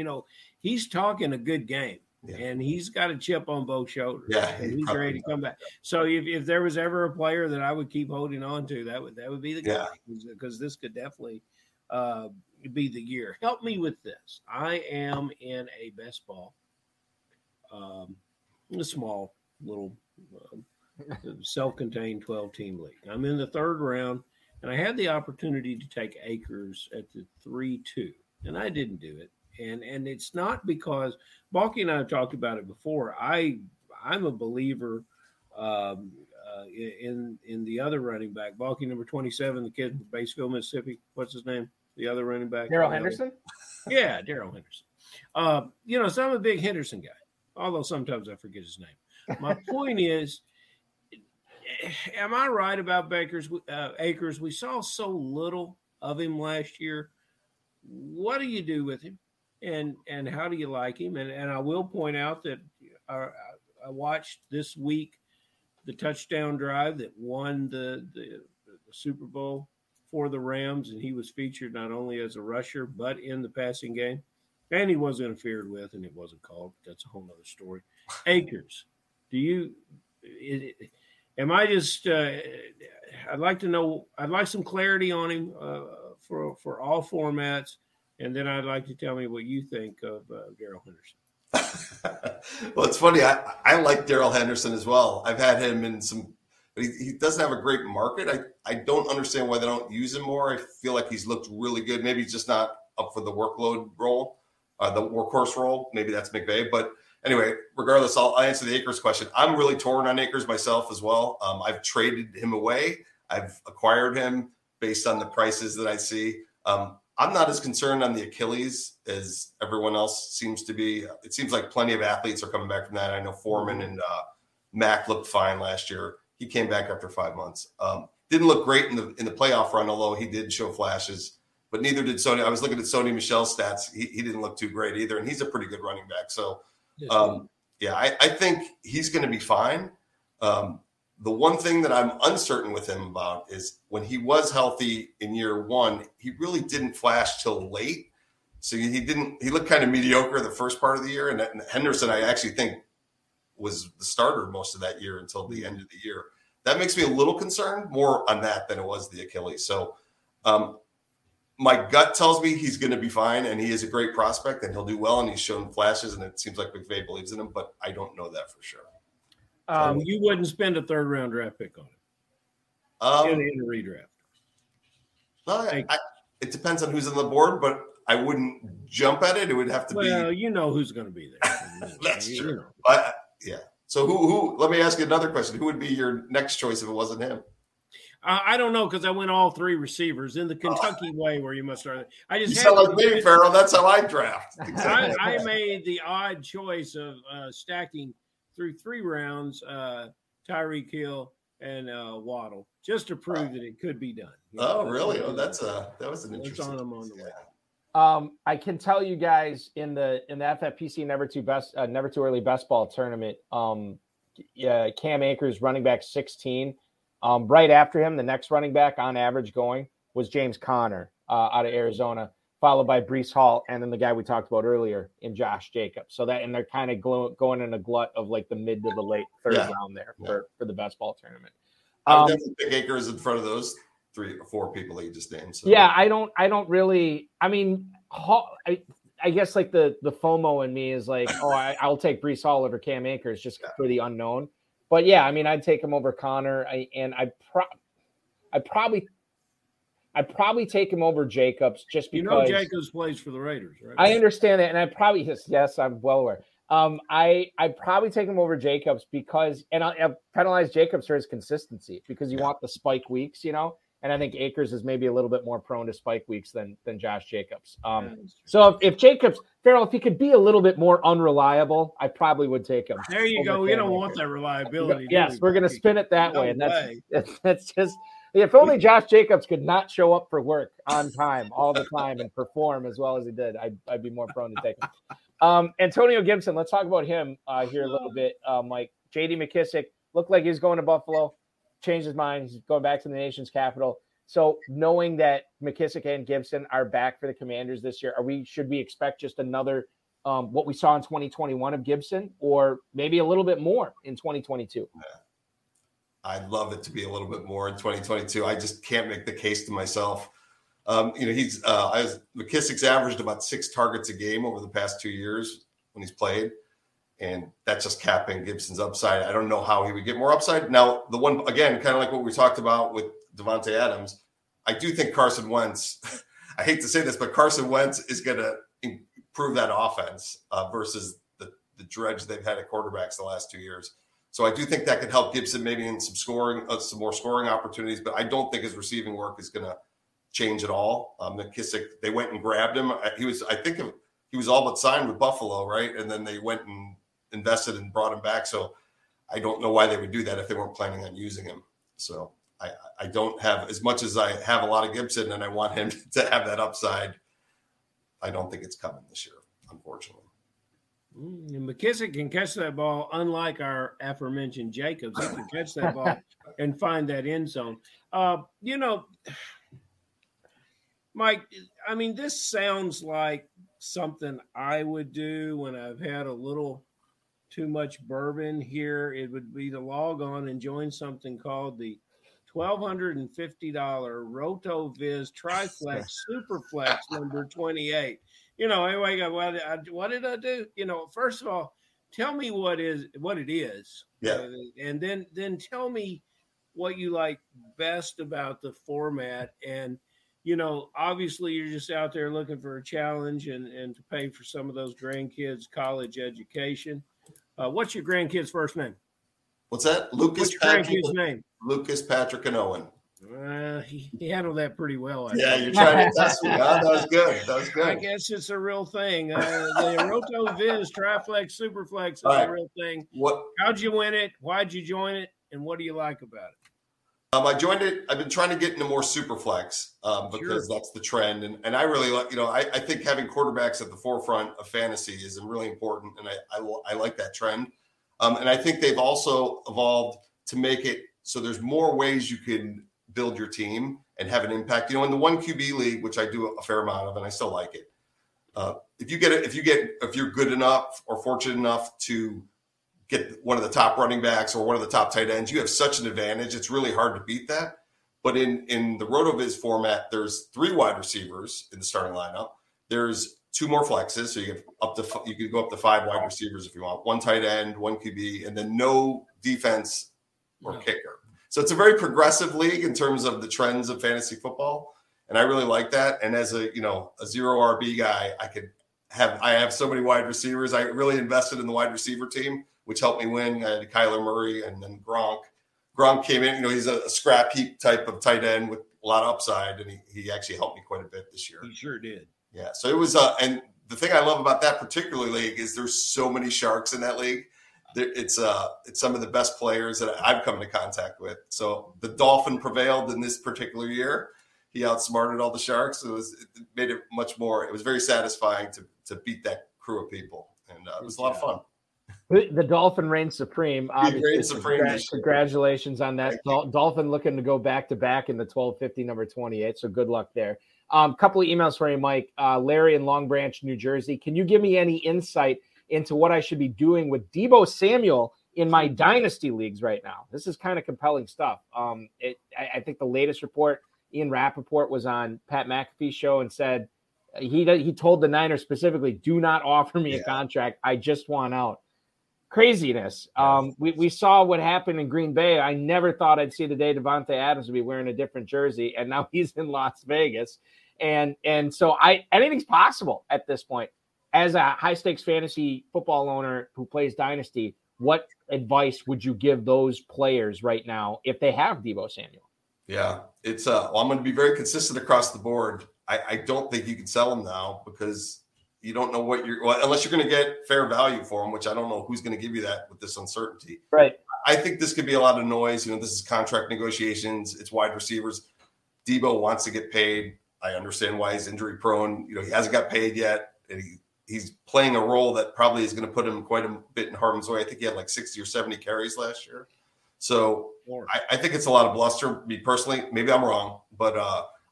he's talking a good game. Yeah. And he's got a chip on both shoulders. Yeah, and he's ready to come back. So if there was ever a player that I would keep holding on to, that would be the guy, because this could definitely be the year. Help me with this. I am in a best ball, a small little self-contained 12-team league. I'm in the third round, and I had the opportunity to take Akers at the 3-2, and I didn't do it. And it's not because Balky and I have talked about it before. I'm a believer in the other running back, Balky, number 27, the kid from Batesville, Mississippi. What's his name? The other running back, Darrell Henderson. Yeah, Darrell Henderson. So I'm a big Henderson guy, although sometimes I forget his name. My point is, am I right about Akers? We saw so little of him last year. What do you do with him, and how do you like him? And I will point out that I watched this week the touchdown drive that won the Super Bowl for the Rams, and he was featured not only as a rusher but in the passing game, and he was interfered with, and it wasn't called. That's a whole other story. Akers, am I just? I'd like to know. I'd like some clarity on him. For all formats, and then I'd like to tell me what you think of Darrell Henderson. Well, it's funny. I like Darrell Henderson as well. I've had him in some – but he doesn't have a great market. I don't understand why they don't use him more. I feel like he's looked really good. Maybe he's just not up for the workload role, the workhorse role. Maybe that's McVay. But anyway, regardless, I'll answer the Akers question. I'm really torn on Akers myself as well. I've traded him away. I've acquired him based on the prices that I see. I'm not as concerned on the Achilles as everyone else seems to be. It seems like plenty of athletes are coming back from that. I know Foreman and Mack looked fine last year. He came back after 5 months. Didn't look great in the playoff run, although he did show flashes, but neither did Sony. I was looking at Sony Michel's stats. He didn't look too great either, and he's a pretty good running back. So, I think he's going to be fine. The one thing that I'm uncertain with him about is when he was healthy in year one, he really didn't flash till late. So he looked kind of mediocre the first part of the year. And Henderson, I actually think, was the starter most of that year until the end of the year. That makes me a little concerned, more on that than it was the Achilles. So my gut tells me he's going to be fine, and he is a great prospect, and he'll do well, and he's shown flashes, and it seems like McVay believes in him, but I don't know that for sure. You wouldn't spend a third-round draft pick on him in a redraft. Well, it depends on who's on the board, but I wouldn't jump at it. It would have to be. Well, you know who's going to be there. That's true. Know. Yeah. So who? Let me ask you another question. Who would be your next choice if it wasn't him? I don't know, because I went all three receivers in the Kentucky way, where you must start. You sound like me, Ferrell. That's how I draft. Exactly. I made the odd choice of stacking through 3 rounds, Tyreek Hill and Waddle, just to prove that it could be done. Really? That was an interesting. On them on the way. I can tell you guys in the FFPC never too early best ball tournament. Cam Akers, running back 16. Right after him, the next running back on average going was James Conner out of Arizona, followed by Bryce Hall, and then the guy we talked about earlier in Josh Jacobs. So that, and they're kind of going in a glut of like the mid to the late third round there for the best ball tournament. I would definitely pick Akers in front of those three or four people that you just named. So. Yeah, I don't really. I mean, I guess like the FOMO in me is like, oh, I'll take Bryce Hall over Cam Akers just for the unknown. But yeah, I mean, I'd take him over Connor, I'd probably take him over Jacobs just because Jacobs plays for the Raiders, right? I understand that, and yes, I'm well aware. I'd probably take him over Jacobs because, and I'll penalize Jacobs for his consistency because you want the spike weeks, you know. And I think Akers is maybe a little bit more prone to spike weeks than Josh Jacobs. So if Jacobs, Ferrell, if he could be a little bit more unreliable, I probably would take him. There you go. We don't want that reliability. Yes, we're going to spin it that way. And that's just, if only Josh Jacobs could not show up for work on time all the time and perform as well as he did, I'd be more prone to take him. Antonio Gibson, let's talk about him here a little bit. Mike, J.D. McKissick looked like he was going to Buffalo. Changed his mind. He's going back to the nation's capital. So knowing that McKissick and Gibson are back for the Commanders this year, should we expect just another what we saw in 2021 of Gibson, or maybe a little bit more in 2022? I'd love it to be a little bit more in 2022. I just can't make the case to myself. McKissick's averaged about 6 targets a game over the past 2 years when he's played. And that's just capping Gibson's upside. I don't know how he would get more upside. Now, the one, again, kind of like what we talked about with Devontae Adams, I do think Carson Wentz, I hate to say this, but Carson Wentz is going to improve that offense versus the dredge they've had at quarterbacks the last 2 years. So I do think that could help Gibson maybe in some more scoring opportunities, but I don't think his receiving work is going to change at all. McKissick, they went and grabbed him. He was all but signed with Buffalo, right? And then they went and invested and brought him back. So I don't know why they would do that if they weren't planning on using him. So I don't have, as much as I have a lot of Gibson and I want him to have that upside, I don't think it's coming this year, unfortunately. And McKissick can catch that ball, unlike our aforementioned Jacobs. He can catch that ball and find that end zone. Mike, I mean, this sounds like something I would do when I've had a little too much bourbon here. It would be to log on and join something called the $1,250 RotoViz Triflex Superflex number 28. Anyway, what did I do? First of all, tell me what it is. Yeah. And then tell me what you like best about the format. And, obviously you're just out there looking for a challenge and to pay for some of those grandkids' college education. What's your grandkid's first name? What's that? Lucas. What's your grandkid's name? Lucas, Patrick, and Owen. He handled that pretty well. I think. Yeah, you're trying to test me. That was good. I guess it's a real thing. The RotoViz Triflex Superflex is a real thing. How'd you win it? Why'd you join it? And what do you like about it? I joined it. I've been trying to get into more Superflex because that's the trend. And I really like, I think having quarterbacks at the forefront of fantasy is really important. And I like that trend. And I think they've also evolved to make it so there's more ways you can build your team and have an impact. In the 1QB league, which I do a fair amount of, and I still like it. If you're good enough or fortunate enough to get one of the top running backs or one of the top tight ends, you have such an advantage. It's really hard to beat that. But in the RotoViz format, there's 3 wide receivers in the starting lineup. There's 2 more flexes. So you can go up to 5 wide receivers if you want, 1 tight end, 1 QB, and then no defense or kicker. So it's a very progressive league in terms of the trends of fantasy football. And I really like that. And as a zero RB guy, I have so many wide receivers. I really invested in the wide receiver team, which helped me win. I had Kyler Murray and then Gronk. Gronk came in, he's a scrap heap type of tight end with a lot of upside, and he actually helped me quite a bit this year. He sure did. Yeah, so it was and the thing I love about that particular league is there's so many sharks in that league. It's some of the best players that I've come into contact with. So the Dolphin prevailed in this particular year. He outsmarted all the sharks. It made it much more. It was very satisfying to beat that crew of people, and it was a lot of fun. The Dolphin reigns supreme. Congratulations on that. Dolphin looking to go back-to-back in the 1250 number 28, so good luck there. Couple of emails for you, Mike. Larry in Long Branch, New Jersey. Can you give me any insight into what I should be doing with Debo Samuel in my dynasty leagues right now. This is kind of compelling stuff. I think the latest report, Ian Rappaport was on Pat McAfee's show and said he told the Niners specifically, do not offer me a contract. I just want out. Craziness. We saw what happened in Green Bay. I never thought I'd see the day Devontae Adams would be wearing a different jersey, and now he's in Las Vegas. And so anything's possible at this point. As a high-stakes fantasy football owner who plays dynasty, what advice would you give those players right now if they have Debo Samuel? Yeah, it's well, I'm going to be very consistent across the board. I don't think you can sell them now because you don't know what you're unless you're going to get fair value for them, which I don't know who's going to give you that with this uncertainty. Right. I think this could be a lot of noise. You know, this is contract negotiations. It's wide receivers. Debo wants to get paid. I understand why he's injury prone. You know, he hasn't got paid yet, and he's playing a role that probably is going to put him quite a bit in harm's way. I think he had like 60 or 70 carries last year. So I think it's a lot of bluster. Me personally, maybe I'm wrong, but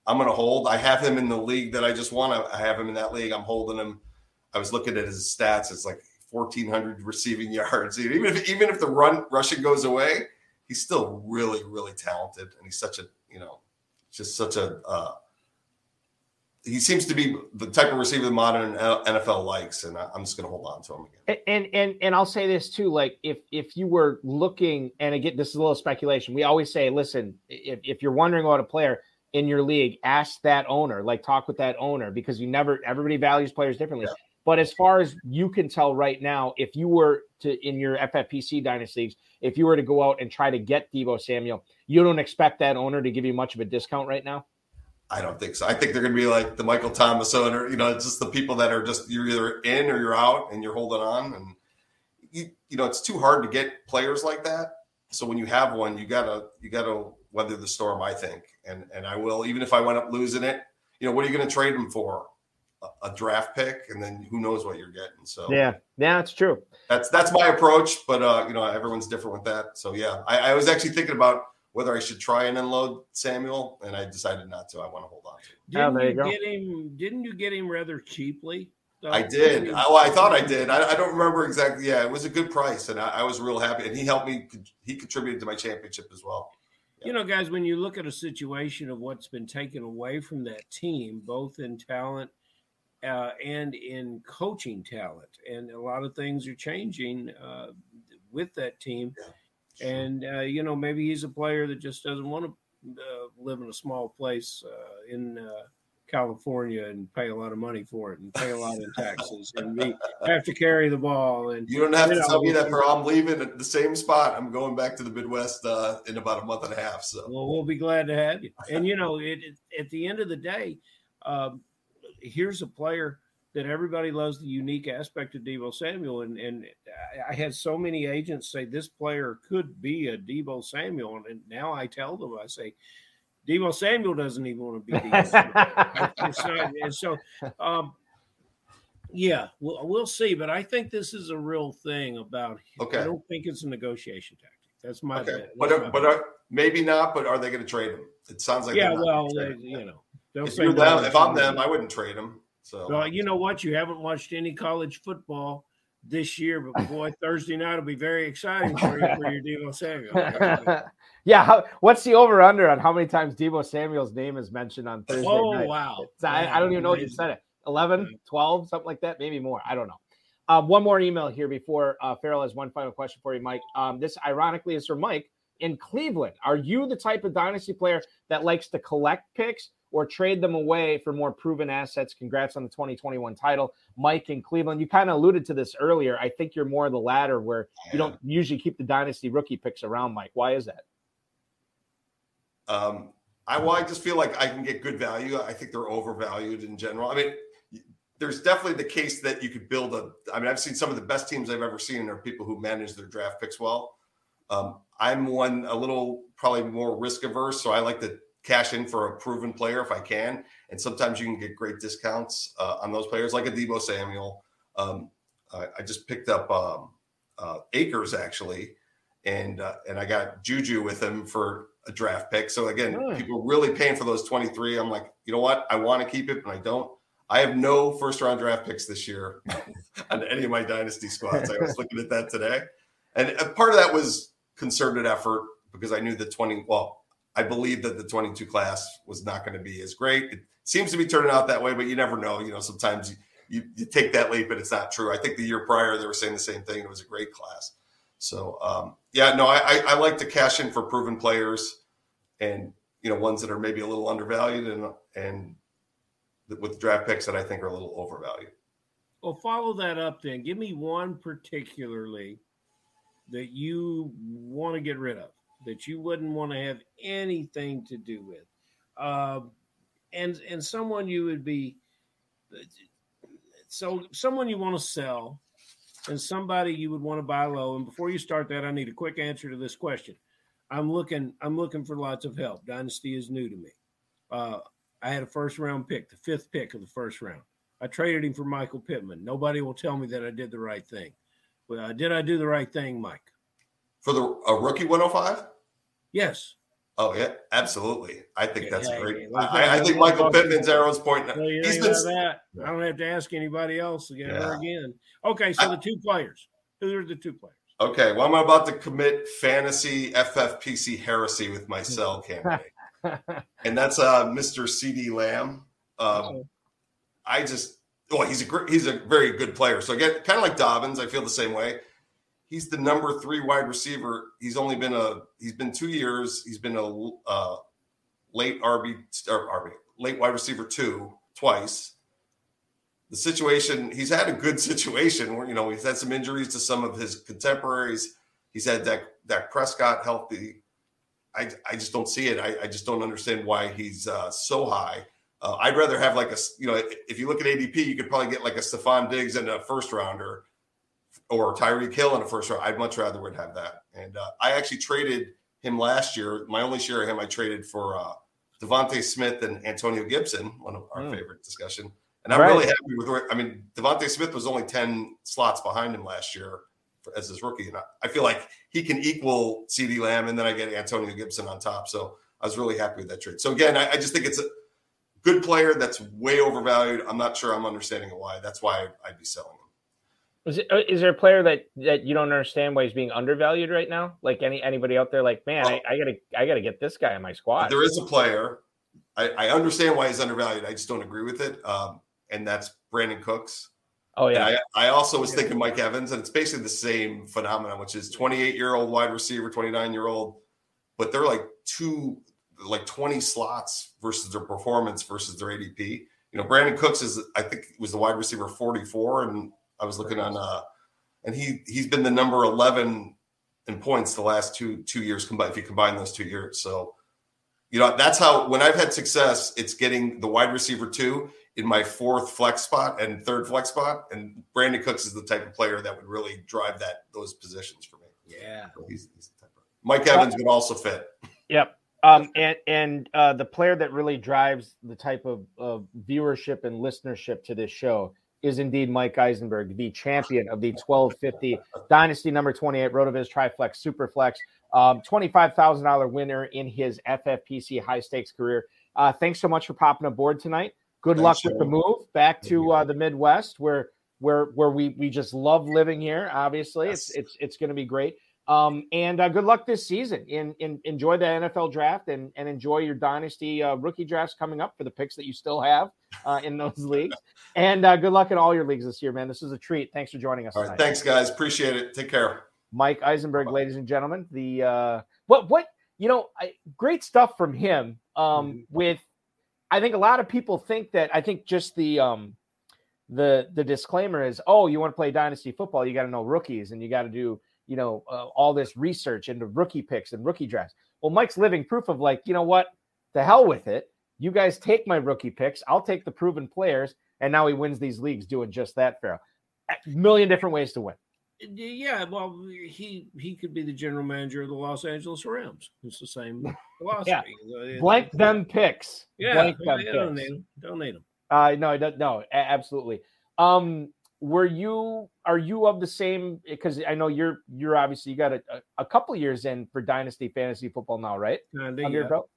I'm going to hold. I have him in the league that I just want. I have him in that league. I'm holding him. I was looking at his stats. It's like 1,400 receiving yards. Even if the rushing goes away, he's still really, really talented. And he's such a, you know, just such a, he seems to be the type of receiver the modern NFL likes, and I'm just going to hold on to him again. And I'll say this too, like if you were looking, and again, this is a little speculation. We always say, listen, if you're wondering about a player in your league, ask that owner, like talk with that owner, because everybody values players differently. Yeah. But as far as you can tell right now, if you were to, in your FFPC dynasty leagues, if you were to go out and try to get Debo Samuel, you don't expect that owner to give you much of a discount right now? I don't think so. I think they're going to be like the Michael Thomas owner, you know, it's just the people that are just, you're either in or you're out and you're holding on. And, you know, it's too hard to get players like that. So when you have one, you got to weather the storm, I think. And I will, even if I went up losing it, you know, what are you going to trade them for? A draft pick. And then who knows what you're getting. So yeah, it's true. That's my approach, but you know, everyone's different with that. So yeah, I was actually thinking about whether I should try and unload Samuel, and I decided not to. I want to hold on to him. Didn't you get him rather cheaply? I did. I thought I did. I don't remember exactly. Yeah, it was a good price, and I was real happy. And he helped me. He contributed to my championship as well. Yeah. You know, guys, when you look at a situation of what's been taken away from that team, both in talent and in coaching talent, and a lot of things are changing with that team. Yeah. And, you know, maybe he's a player that just doesn't want to live in a small place in California and pay a lot of money for it and pay a lot in taxes and have to carry the ball. And you don't have to tell me that, for I'm leaving at the same spot. I'm going back to the Midwest in about a month and a half. So well, we'll be glad to have you. And, you know, at the end of the day, here's a player that everybody loves the unique aspect of Debo Samuel. And I had so many agents say this player could be a Debo Samuel. And now I tell them, I say, Debo Samuel doesn't even want to be Debo Samuel. Yeah, we'll see. But I think this is a real thing about him. Okay. I don't think it's a negotiation tactic. That's my bet. Maybe not, but are they going to trade him? It sounds like you know. If I'm them, I wouldn't trade him. So you know what? You haven't watched any college football this year, but boy, Thursday night will be very exciting for you for your Debo Samuel. Yeah, what's the over/under on how many times Debo Samuel's name is mentioned on Thursday night? Oh, wow. I don't even know what you said it. 11, 12, something like that, maybe more. I don't know. One more email here before Ferrell has one final question for you, Mike. This, ironically, is for Mike in Cleveland. Are you the type of dynasty player that likes to collect picks or trade them away for more proven assets? Congrats on the 2021 title. Mike in Cleveland, you kind of alluded to this earlier. I think you're more the latter, where you don't usually keep the dynasty rookie picks around, Mike. Why is that? I just feel like I can get good value. I think they're overvalued in general. I mean, there's definitely the case that you could build I've seen some of the best teams I've ever seen are people who manage their draft picks well. I'm one a little probably more risk averse, so I like to cash in for a proven player if I can. And sometimes you can get great discounts on those players, like a Debo Samuel. I just picked up Akers, actually, and I got Juju with him for a draft pick. So, again, people are really paying for those 23. I'm like, you know what? I want to keep it, but I don't. I have no first-round draft picks this year on any of my dynasty squads. I was looking at that today. And a part of that was concerted effort because I knew the I believe that the 22 class was not going to be as great. It seems to be turning out that way, but you never know. You know, sometimes you take that leap and it's not true. I think the year prior they were saying the same thing. It was a great class. So, I like to cash in for proven players and, you know, ones that are maybe a little undervalued and with draft picks that I think are a little overvalued. Well, follow that up then. Give me one particularly that you want to get rid of, that you wouldn't want to have anything to do with. And someone you would be – so someone you want to sell and somebody you would want to buy low. And before you start that, I need a quick answer to this question. I'm looking for lots of help. Dynasty is new to me. I had a first-round pick, the fifth pick of the first round. I traded him for Michael Pittman. Nobody will tell me that I did the right thing. Well, did I do the right thing, Mike? For a rookie 105? Yes. Oh, yeah, absolutely. I think that's great. I think Michael Pittman's arrow's pointing. Well, I don't have to ask anybody else again. Okay, so the two players. Who are the two players? Okay, well, I'm about to commit fantasy FFPC heresy with my cell candidate. And that's Mr. CD Lamb. He's a very good player. So again, kind of like Dobbins, I feel the same way. He's the number 3 wide receiver. He's been 2 years. He's been a late wide receiver 2 twice. The situation, he's had a good situation where, you know, he's had some injuries to some of his contemporaries. He's had Dak Prescott healthy. I just don't see it. I just don't understand why he's so high. I'd rather have if you look at ADP, you could probably get like a Stephon Diggs and a first rounder or Tyreek Hill in a first round. I'd much rather would have that. And I actually traded him last year. My only share of him I traded for Devontae Smith and Antonio Gibson, one of our favorite discussion. And I'm really happy with where – I mean, Devontae Smith was only 10 slots behind him last year as his rookie. And I feel like he can equal CeeDee Lamb, and then I get Antonio Gibson on top. So I was really happy with that trade. So, again, I just think it's a good player that's way overvalued. I'm not sure I'm understanding why. That's why I'd be selling him. Is there a player that you don't understand why he's being undervalued right now? Like anybody out there like, man, I gotta get this guy in my squad. There is a player. I understand why he's undervalued. I just don't agree with it. And that's Brandon Cooks. Oh, yeah. And I also was thinking Mike Evans, and it's basically the same phenomenon, which is 28-year-old wide receiver, 29-year-old, but they're like 20 slots versus their performance versus their ADP. You know, Brandon Cooks was the wide receiver 44, and I was looking on, and he's been the number 11 in points the last two years combined. If you combine those 2 years, so you know that's how when I've had success, it's getting the wide receiver 2 in my 4th flex spot and 3rd flex spot. And Brandon Cooks is the type of player that would really drive those positions for me. Yeah, so he's the type of Mike Evans would also fit. Yep. And the player that really drives the type of viewership and listenership to this show is indeed Mike Eisenberg, the champion of the 1250 Dynasty number 28, RotoViz Triflex Superflex, $25,000 winner in his FFPC high stakes career. Thanks so much for popping aboard tonight. Good luck with the move back to the Midwest, where we just love living here. Obviously, it's going to be great. And good luck this season. In enjoy the NFL draft and enjoy your dynasty rookie drafts coming up for the picks that you still have in those leagues. And good luck in all your leagues this year, man. This is a treat. Thanks for joining us. All right, thanks, guys. Appreciate it. Take care, Mike Eisenberg, ladies and gentlemen. The great stuff from him. With I think a lot of people think that just the disclaimer is, oh, you want to play dynasty football, you got to know rookies and you got to do. You know, all this research into rookie picks and rookie drafts. Well, Mike's living proof of like, you know what, the hell with it. You guys take my rookie picks. I'll take the proven players. And now he wins these leagues doing just that, Ferrell. A million different ways to win. Yeah, well, he could be the general manager of the Los Angeles Rams. It's the same philosophy. Yeah. Blank them picks. Yeah, blank them picks. Don't need them. No, absolutely. Are you of the same, because I know you're obviously you got a couple years in for dynasty fantasy football now, right? Under your belt?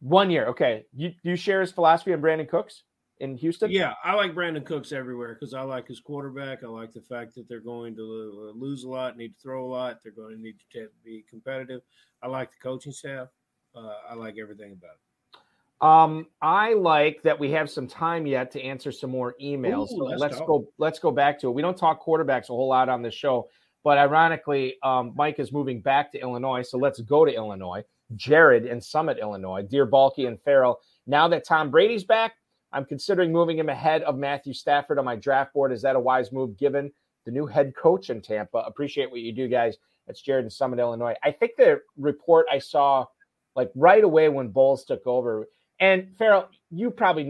One year. Okay. You share his philosophy on Brandon Cooks? in Houston? Yeah, I like Brandon Cooks everywhere because I like his quarterback. I like the fact that they're going to lose a lot, need to throw a lot. They're going to need to be competitive. I like the coaching staff. I like everything about it. I like that we have some time yet to answer some more emails. Ooh, so let's go back to it. We don't talk quarterbacks a whole lot on this show, but ironically, Mike is moving back to Illinois, so let's go to Illinois. Jared in Summit, Illinois. Dear Balky and Farrell, now that Tom Brady's back, I'm considering moving him ahead of Matthew Stafford on my draft board. Is that a wise move given the new head coach in Tampa? Appreciate what you do, guys. That's Jared in Summit, Illinois. I think the report I saw like right away when Bowles took over, and Farrell, you probably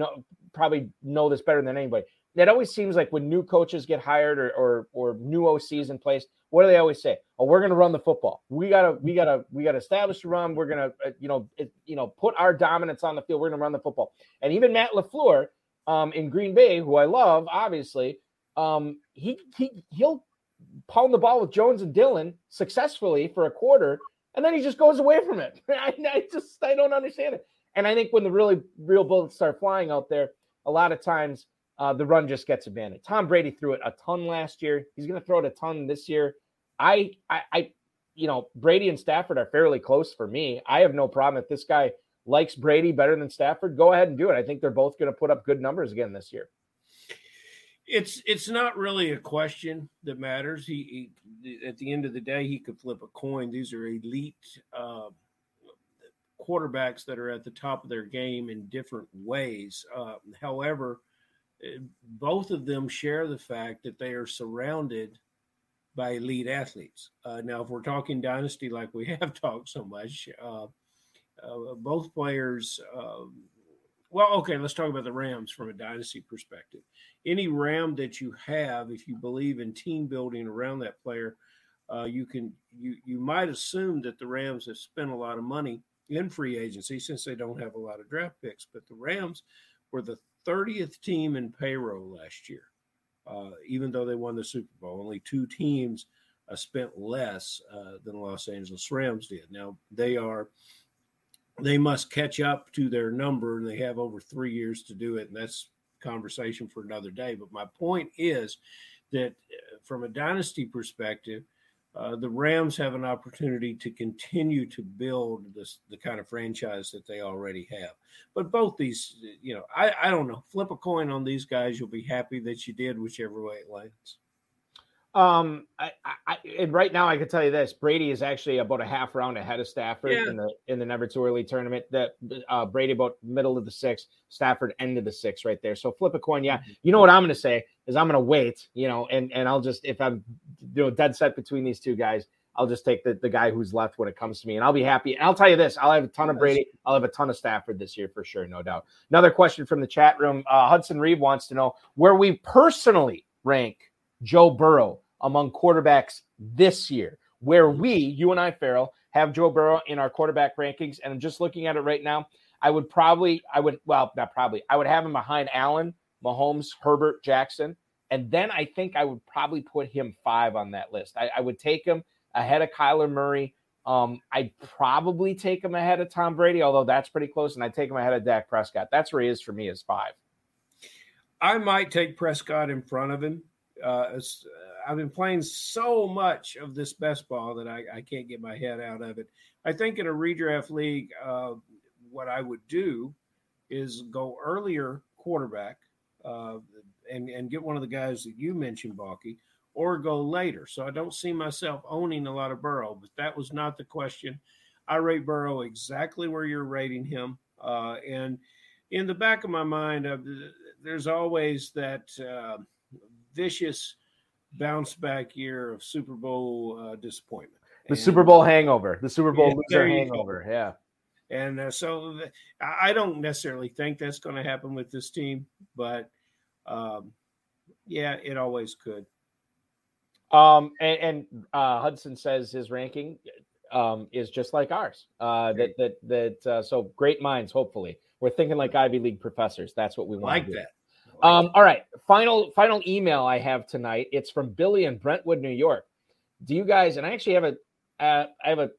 know this better than anybody. That always seems like when new coaches get hired or new OCs in place, what do they always say? Oh, we're going to run the football. We got to establish the run. We're going to, put our dominance on the field. We're going to run the football. And even Matt LaFleur in Green Bay, who I love, obviously, he'll pound the ball with Jones and Dillon successfully for a quarter, and then he just goes away from it. I don't understand it. And I think when the really real bullets start flying out there, a lot of times, the run just gets abandoned. Tom Brady threw it a ton last year. He's going to throw it a ton this year. Brady and Stafford are fairly close for me. I have no problem if this guy likes Brady better than Stafford. Go ahead and do it. I think they're both going to put up good numbers again this year. It's not really a question that matters. He at the end of the day, he could flip a coin. These are elite quarterbacks that are at the top of their game in different ways. However, both of them share the fact that they are surrounded by elite athletes. Now, if we're talking dynasty like we have talked so much, both players let's talk about the Rams from a dynasty perspective. Any Ram that you have, if you believe in team building around that player, you might assume that the Rams have spent a lot of money in free agency since they don't have a lot of draft picks. But the Rams were the 30th team in payroll last year, even though they won the Super Bowl. Only two teams spent less than the Los Angeles Rams did. Now, they must catch up to their number, and they have over 3 years to do it, and that's conversation for another day. But my point is that from a dynasty perspective, the Rams have an opportunity to continue to build the kind of franchise that they already have. But both these, I don't know. Flip a coin on these guys. You'll be happy that you did, whichever way it lands. And right now I can tell you this. Brady is actually about a half round ahead of Stafford in the Never Too Early tournament. That Brady about middle of the sixth, Stafford end of the sixth right there. So flip a coin. Yeah. You know what I'm going to say is I'm going to wait, and I'll just, if I'm dead set between these two guys, I'll just take the guy who's left when it comes to me, and I'll be happy. And I'll tell you this, I'll have a ton of Brady. I'll have a ton of Stafford this year for sure. No doubt. Another question from the chat room. Hudson Reeve wants to know where we personally rank Joe Burrow among quarterbacks this year, where you and I, Farrell, have Joe Burrow in our quarterback rankings. And I'm just looking at it right now. I would have him behind Allen, Mahomes, Herbert, Jackson. And then I think I would probably put him 5 on that list. I would take him ahead of Kyler Murray. I'd probably take him ahead of Tom Brady, although that's pretty close. And I'd take him ahead of Dak Prescott. That's where he is for me, is 5. I might take Prescott in front of him. I've been playing so much of this best ball that I can't get my head out of it. I think in a redraft league, what I would do is go earlier quarterback and get one of the guys that you mentioned, Balky, or go later. So I don't see myself owning a lot of Burrow, but that was not the question. I rate Burrow exactly where you're rating him. And in the back of my mind, there's always that vicious bounce back year of Super Bowl disappointment. The Super Bowl hangover. The Super Bowl loser hangover. Yeah. And so I don't necessarily think that's going to happen with this team, but it always could. Hudson says his ranking is just like ours. So great minds, hopefully. We're thinking like Ivy League professors. That's what we want to do. That. All right. Final email I have tonight. It's from Billy in Brentwood, New York. Do you guys, and I actually have a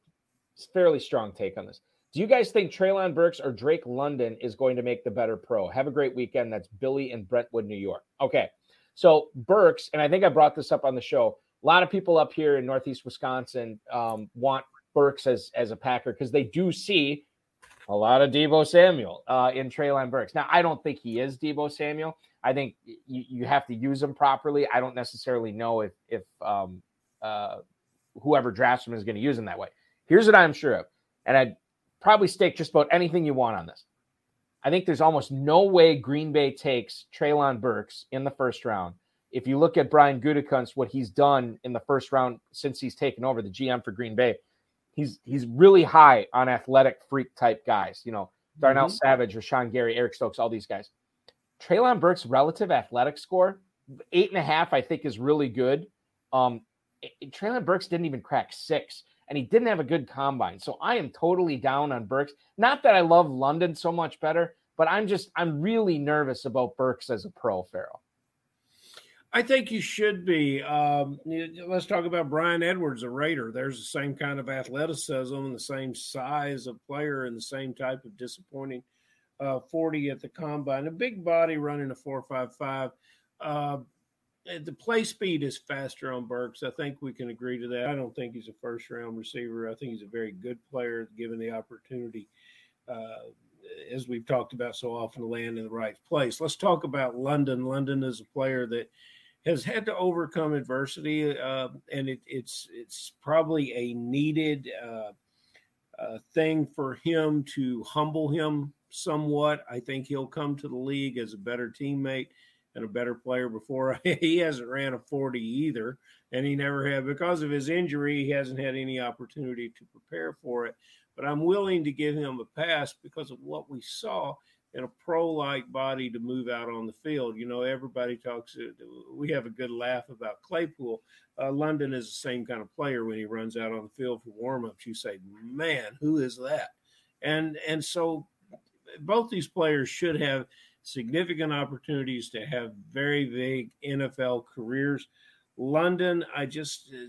fairly strong take on this. Do you guys think Traylon Burks or Drake London is going to make the better pro? Have a great weekend. That's Billy in Brentwood, New York. Okay, so Burks, and I think I brought this up on the show. A lot of people up here in Northeast Wisconsin want Burks as a Packer because they do see a lot of Debo Samuel in Traylon Burks. Now, I don't think he is Debo Samuel. I think you have to use him properly. I don't necessarily know if whoever drafts him is going to use him that way. Here's what I'm sure of, and I'd probably stake just about anything you want on this. I think there's almost no way Green Bay takes Traylon Burks in the first round. If you look at Brian Gutekunst, what he's done in the first round since he's taken over the GM for Green Bay, he's really high on athletic freak type guys. You know, Darnell Savage, Rashawn Gary, Eric Stokes, all these guys. Traylon Burks' relative athletic score, 8.5, I think is really good. Traylon Burks didn't even crack 6, and he didn't have a good combine. So I am totally down on Burks. Not that I love London so much better, but I'm really nervous about Burks as a pro, Ferrell. I think you should be. Let's talk about Bryan Edwards, a Raider. There's the same kind of athleticism and the same size of player and the same type of disappointing 40 at the combine. A big body running a 4.55. The play speed is faster on Burks. I think we can agree to that. I don't think he's a first-round receiver. I think he's a very good player given the opportunity, as we've talked about so often, to land in the right place. Let's talk about London. London is a player that has had to overcome adversity, and it's probably a needed thing for him to humble him somewhat. I think he'll come to the league as a better teammate and a better player before. He hasn't ran a 40 either, and he never had. Because of his injury, he hasn't had any opportunity to prepare for it. But I'm willing to give him a pass because of what we saw in a pro-like body to move out on the field. You know, everybody talks, we have a good laugh about Claypool. London is the same kind of player. When he runs out on the field for warm-ups, you say, man, who is that? And so both these players should have significant opportunities to have very big NFL careers. London,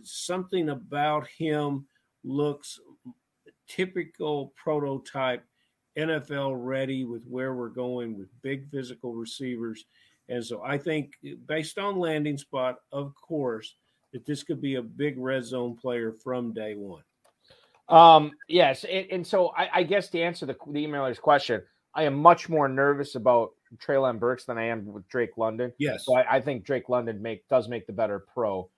something about him looks typical prototype NFL ready with where we're going with big physical receivers. And so I think based on landing spot, of course, that this could be a big red zone player from day one. Yes. And so I guess to answer the emailer's question, I am much more nervous about Traylon Burks than I am with Drake London. Yes. So I think Drake London does make the better pro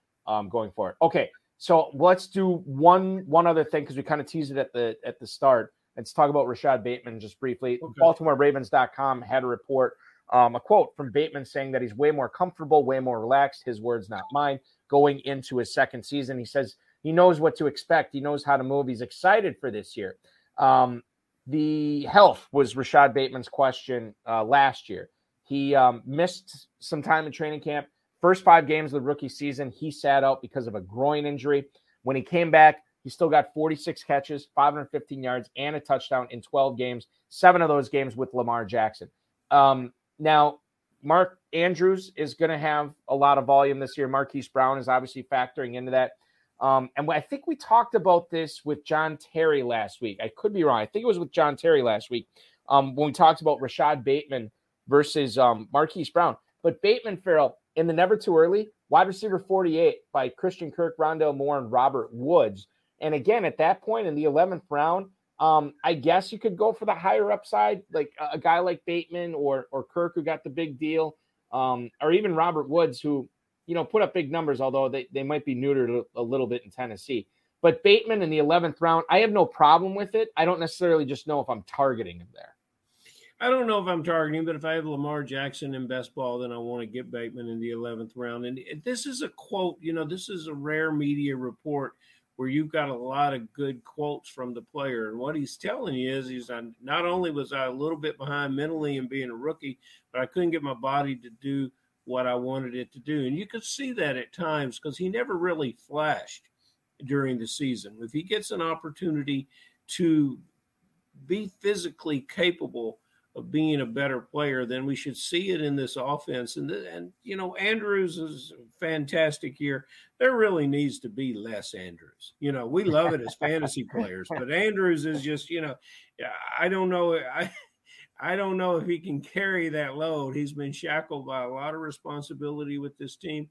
going forward. Okay. So let's do one other thing because we kind of teased it at the start. Let's talk about Rashad Bateman just briefly. Okay. BaltimoreRavens.com had a report, a quote from Bateman saying that he's way more comfortable, way more relaxed, his words not mine, going into his second season. He says he knows what to expect. He knows how to move. He's excited for this year. The health was Rashad Bateman's question last year. He missed some time in training camp. First 5 games of the rookie season, he sat out because of a groin injury. When he came back, he still got 46 catches, 515 yards, and a touchdown in 12 games, 7 of those games with Lamar Jackson. Now, Mark Andrews is going to have a lot of volume this year. Marquise Brown is obviously factoring into that. And I think we talked about this with John Terry last week. I could be wrong. I think it was with John Terry last week when we talked about Rashad Bateman versus Marquise Brown. But Bateman, Ferrell, in the Never Too Early, wide receiver 48 by Christian Kirk, Rondale Moore, and Robert Woods. And again, at that point in the 11th round, I guess you could go for the higher upside, like a guy like Bateman or Kirk who got the big deal, or even Robert Woods who, you know, put up big numbers, although they might be neutered a little bit in Tennessee. But Bateman in the 11th round, I have no problem with it. I don't necessarily just know if I'm targeting him there. I don't know if I'm targeting, but if I have Lamar Jackson in best ball, then I want to get Bateman in the 11th round. And this is a quote, you know, this is a rare media report where you've got a lot of good quotes from the player. And what he's telling you is he's not only was I a little bit behind mentally in being a rookie, but I couldn't get my body to do what I wanted it to do. And you could see that at times because he never really flashed during the season. If he gets an opportunity to be physically capable of being a better player, then we should see it in this offense. And you know, Andrews is fantastic here. There really needs to be less Andrews. You know, we love it as fantasy players, but Andrews is just, you know, I don't know if he can carry that load. He's been shackled by a lot of responsibility with this team.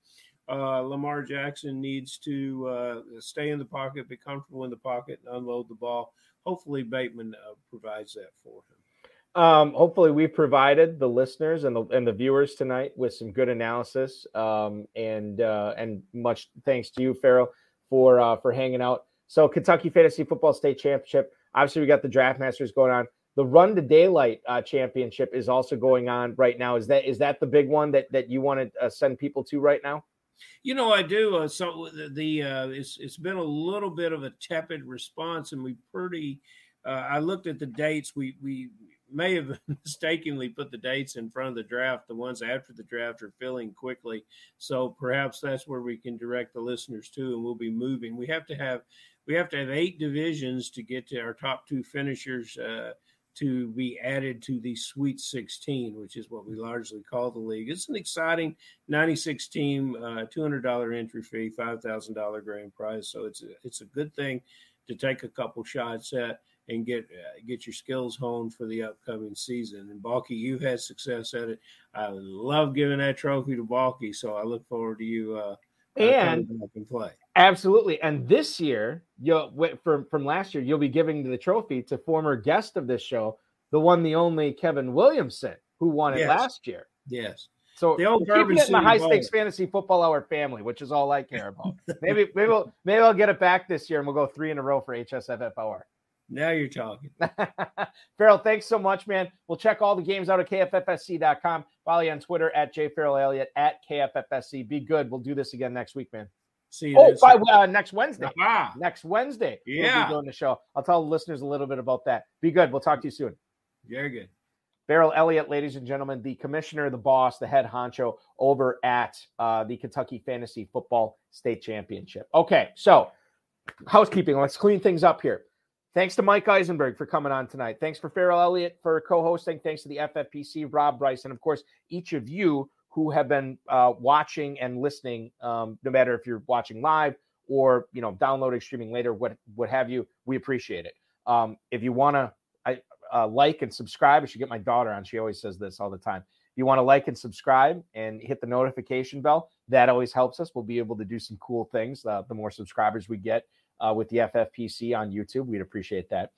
Lamar Jackson needs to stay in the pocket, be comfortable in the pocket, and unload the ball. Hopefully Bateman provides that for him. Hopefully we provided the listeners and the viewers tonight with some good analysis, and much thanks to you, Ferrell, for hanging out. So Kentucky Fantasy Football State Championship. Obviously, we got the Draft Masters going on. The Run to Daylight Championship is also going on right now. Is that the big one that you want to send people to right now? You know, I do. It's been a little bit of a tepid response, and I looked at the dates. We may have mistakenly put the dates in front of the draft. The ones after the draft are filling quickly, so perhaps that's where we can direct the listeners to, and we'll be moving. We have to have 8 divisions to get to our top 2 finishers to be added to the Sweet 16, which is what we largely call the league. It's an exciting 96-team, $200 entry fee, $5,000 grand prize. So it's a good thing to take a couple shots at and get your skills honed for the upcoming season. And Balky, you've had success at it. I love giving that trophy to Balky, so I look forward to you coming back and play. Absolutely. And this year, from last year, you'll be giving the trophy to former guest of this show, the one, the only Kevin Williamson, who won it last year. Yes. So the old keep it in the high-stakes fantasy football hour family, which is all I care about. Maybe I'll get it back this year, and we'll go 3 in a row for HSFF hour. Now you're talking. Ferrell, thanks so much, man. We'll check all the games out at KFFSC.com. Follow you on Twitter at JFerrellElliott, at KFFSC. Be good. We'll do this again next week, man. See you next Wednesday. Uh-huh. Next Wednesday. Yeah. We'll be doing the show. I'll tell the listeners a little bit about that. Be good. We'll talk to you soon. Very good. Ferrell Elliott, ladies and gentlemen, the commissioner, the boss, the head honcho over at the Kentucky Fantasy Football State Championship. Okay, so housekeeping. Let's clean things up here. Thanks to Mike Eisenberg for coming on tonight. Thanks for Ferrell Elliott for co-hosting. Thanks to the FFPC, Rob Bryce, and, of course, each of you who have been watching and listening, no matter if you're watching live or, you know, downloading, streaming later, what have you. We appreciate it. If you want to like and subscribe. I should get my daughter on. She always says this all the time. If you want to like and subscribe and hit the notification bell, that always helps us. We'll be able to do some cool things. The more subscribers we get with the FFPC on YouTube, we'd appreciate that.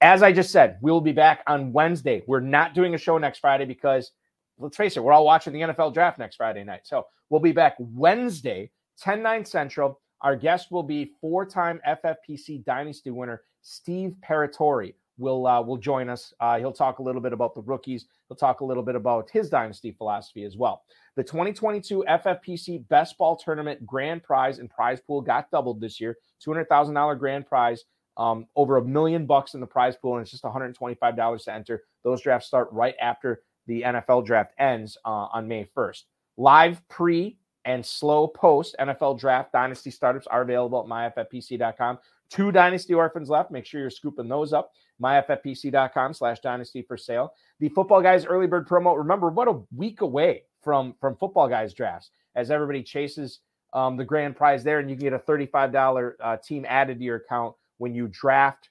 As I just said, we'll be back on Wednesday. We're not doing a show next Friday because, let's face it, we're all watching the NFL draft next Friday night. So we'll be back Wednesday, 10-9 Central. Our guest will be four-time FFPC Dynasty winner Steve Paratori. Will join us. He'll talk a little bit about the rookies. He'll talk a little bit about his dynasty philosophy as well. The 2022 FFPC Best Ball Tournament grand prize and prize pool got doubled this year. $200,000 grand prize, over $1 million in the prize pool, and it's just $125 to enter. Those drafts start right after the NFL draft ends on May 1st. Live pre and slow post NFL draft dynasty startups are available at myffpc.com. 2 dynasty orphans left. Make sure you're scooping those up. MyFFPC.com/dynasty for sale. The Football Guys early bird promo. Remember, what a week away from Football Guys drafts as everybody chases the grand prize there, and you can get a $35 team added to your account when you draft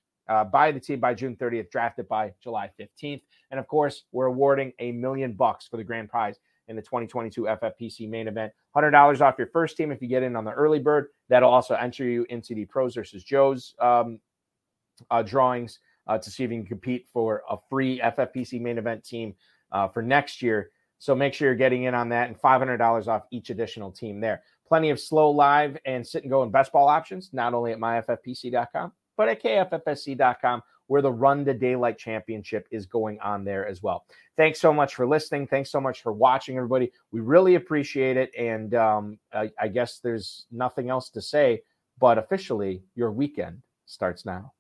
buy the team by June 30th, draft it by July 15th. And, of course, we're awarding $1 million for the grand prize in the 2022 FFPC main event. $100 off your first team if you get in on the early bird. That'll also enter you into the Pros versus Joes drawings. To see if you can compete for a free FFPC main event team for next year. So make sure you're getting in on that, and $500 off each additional team there. Plenty of slow, live, and sit and go and best ball options, not only at myffpc.com, but at kffsc.com, where the Run to Daylight Championship is going on there as well. Thanks so much for listening. Thanks so much for watching, everybody. We really appreciate it, and I guess there's nothing else to say, but officially your weekend starts now.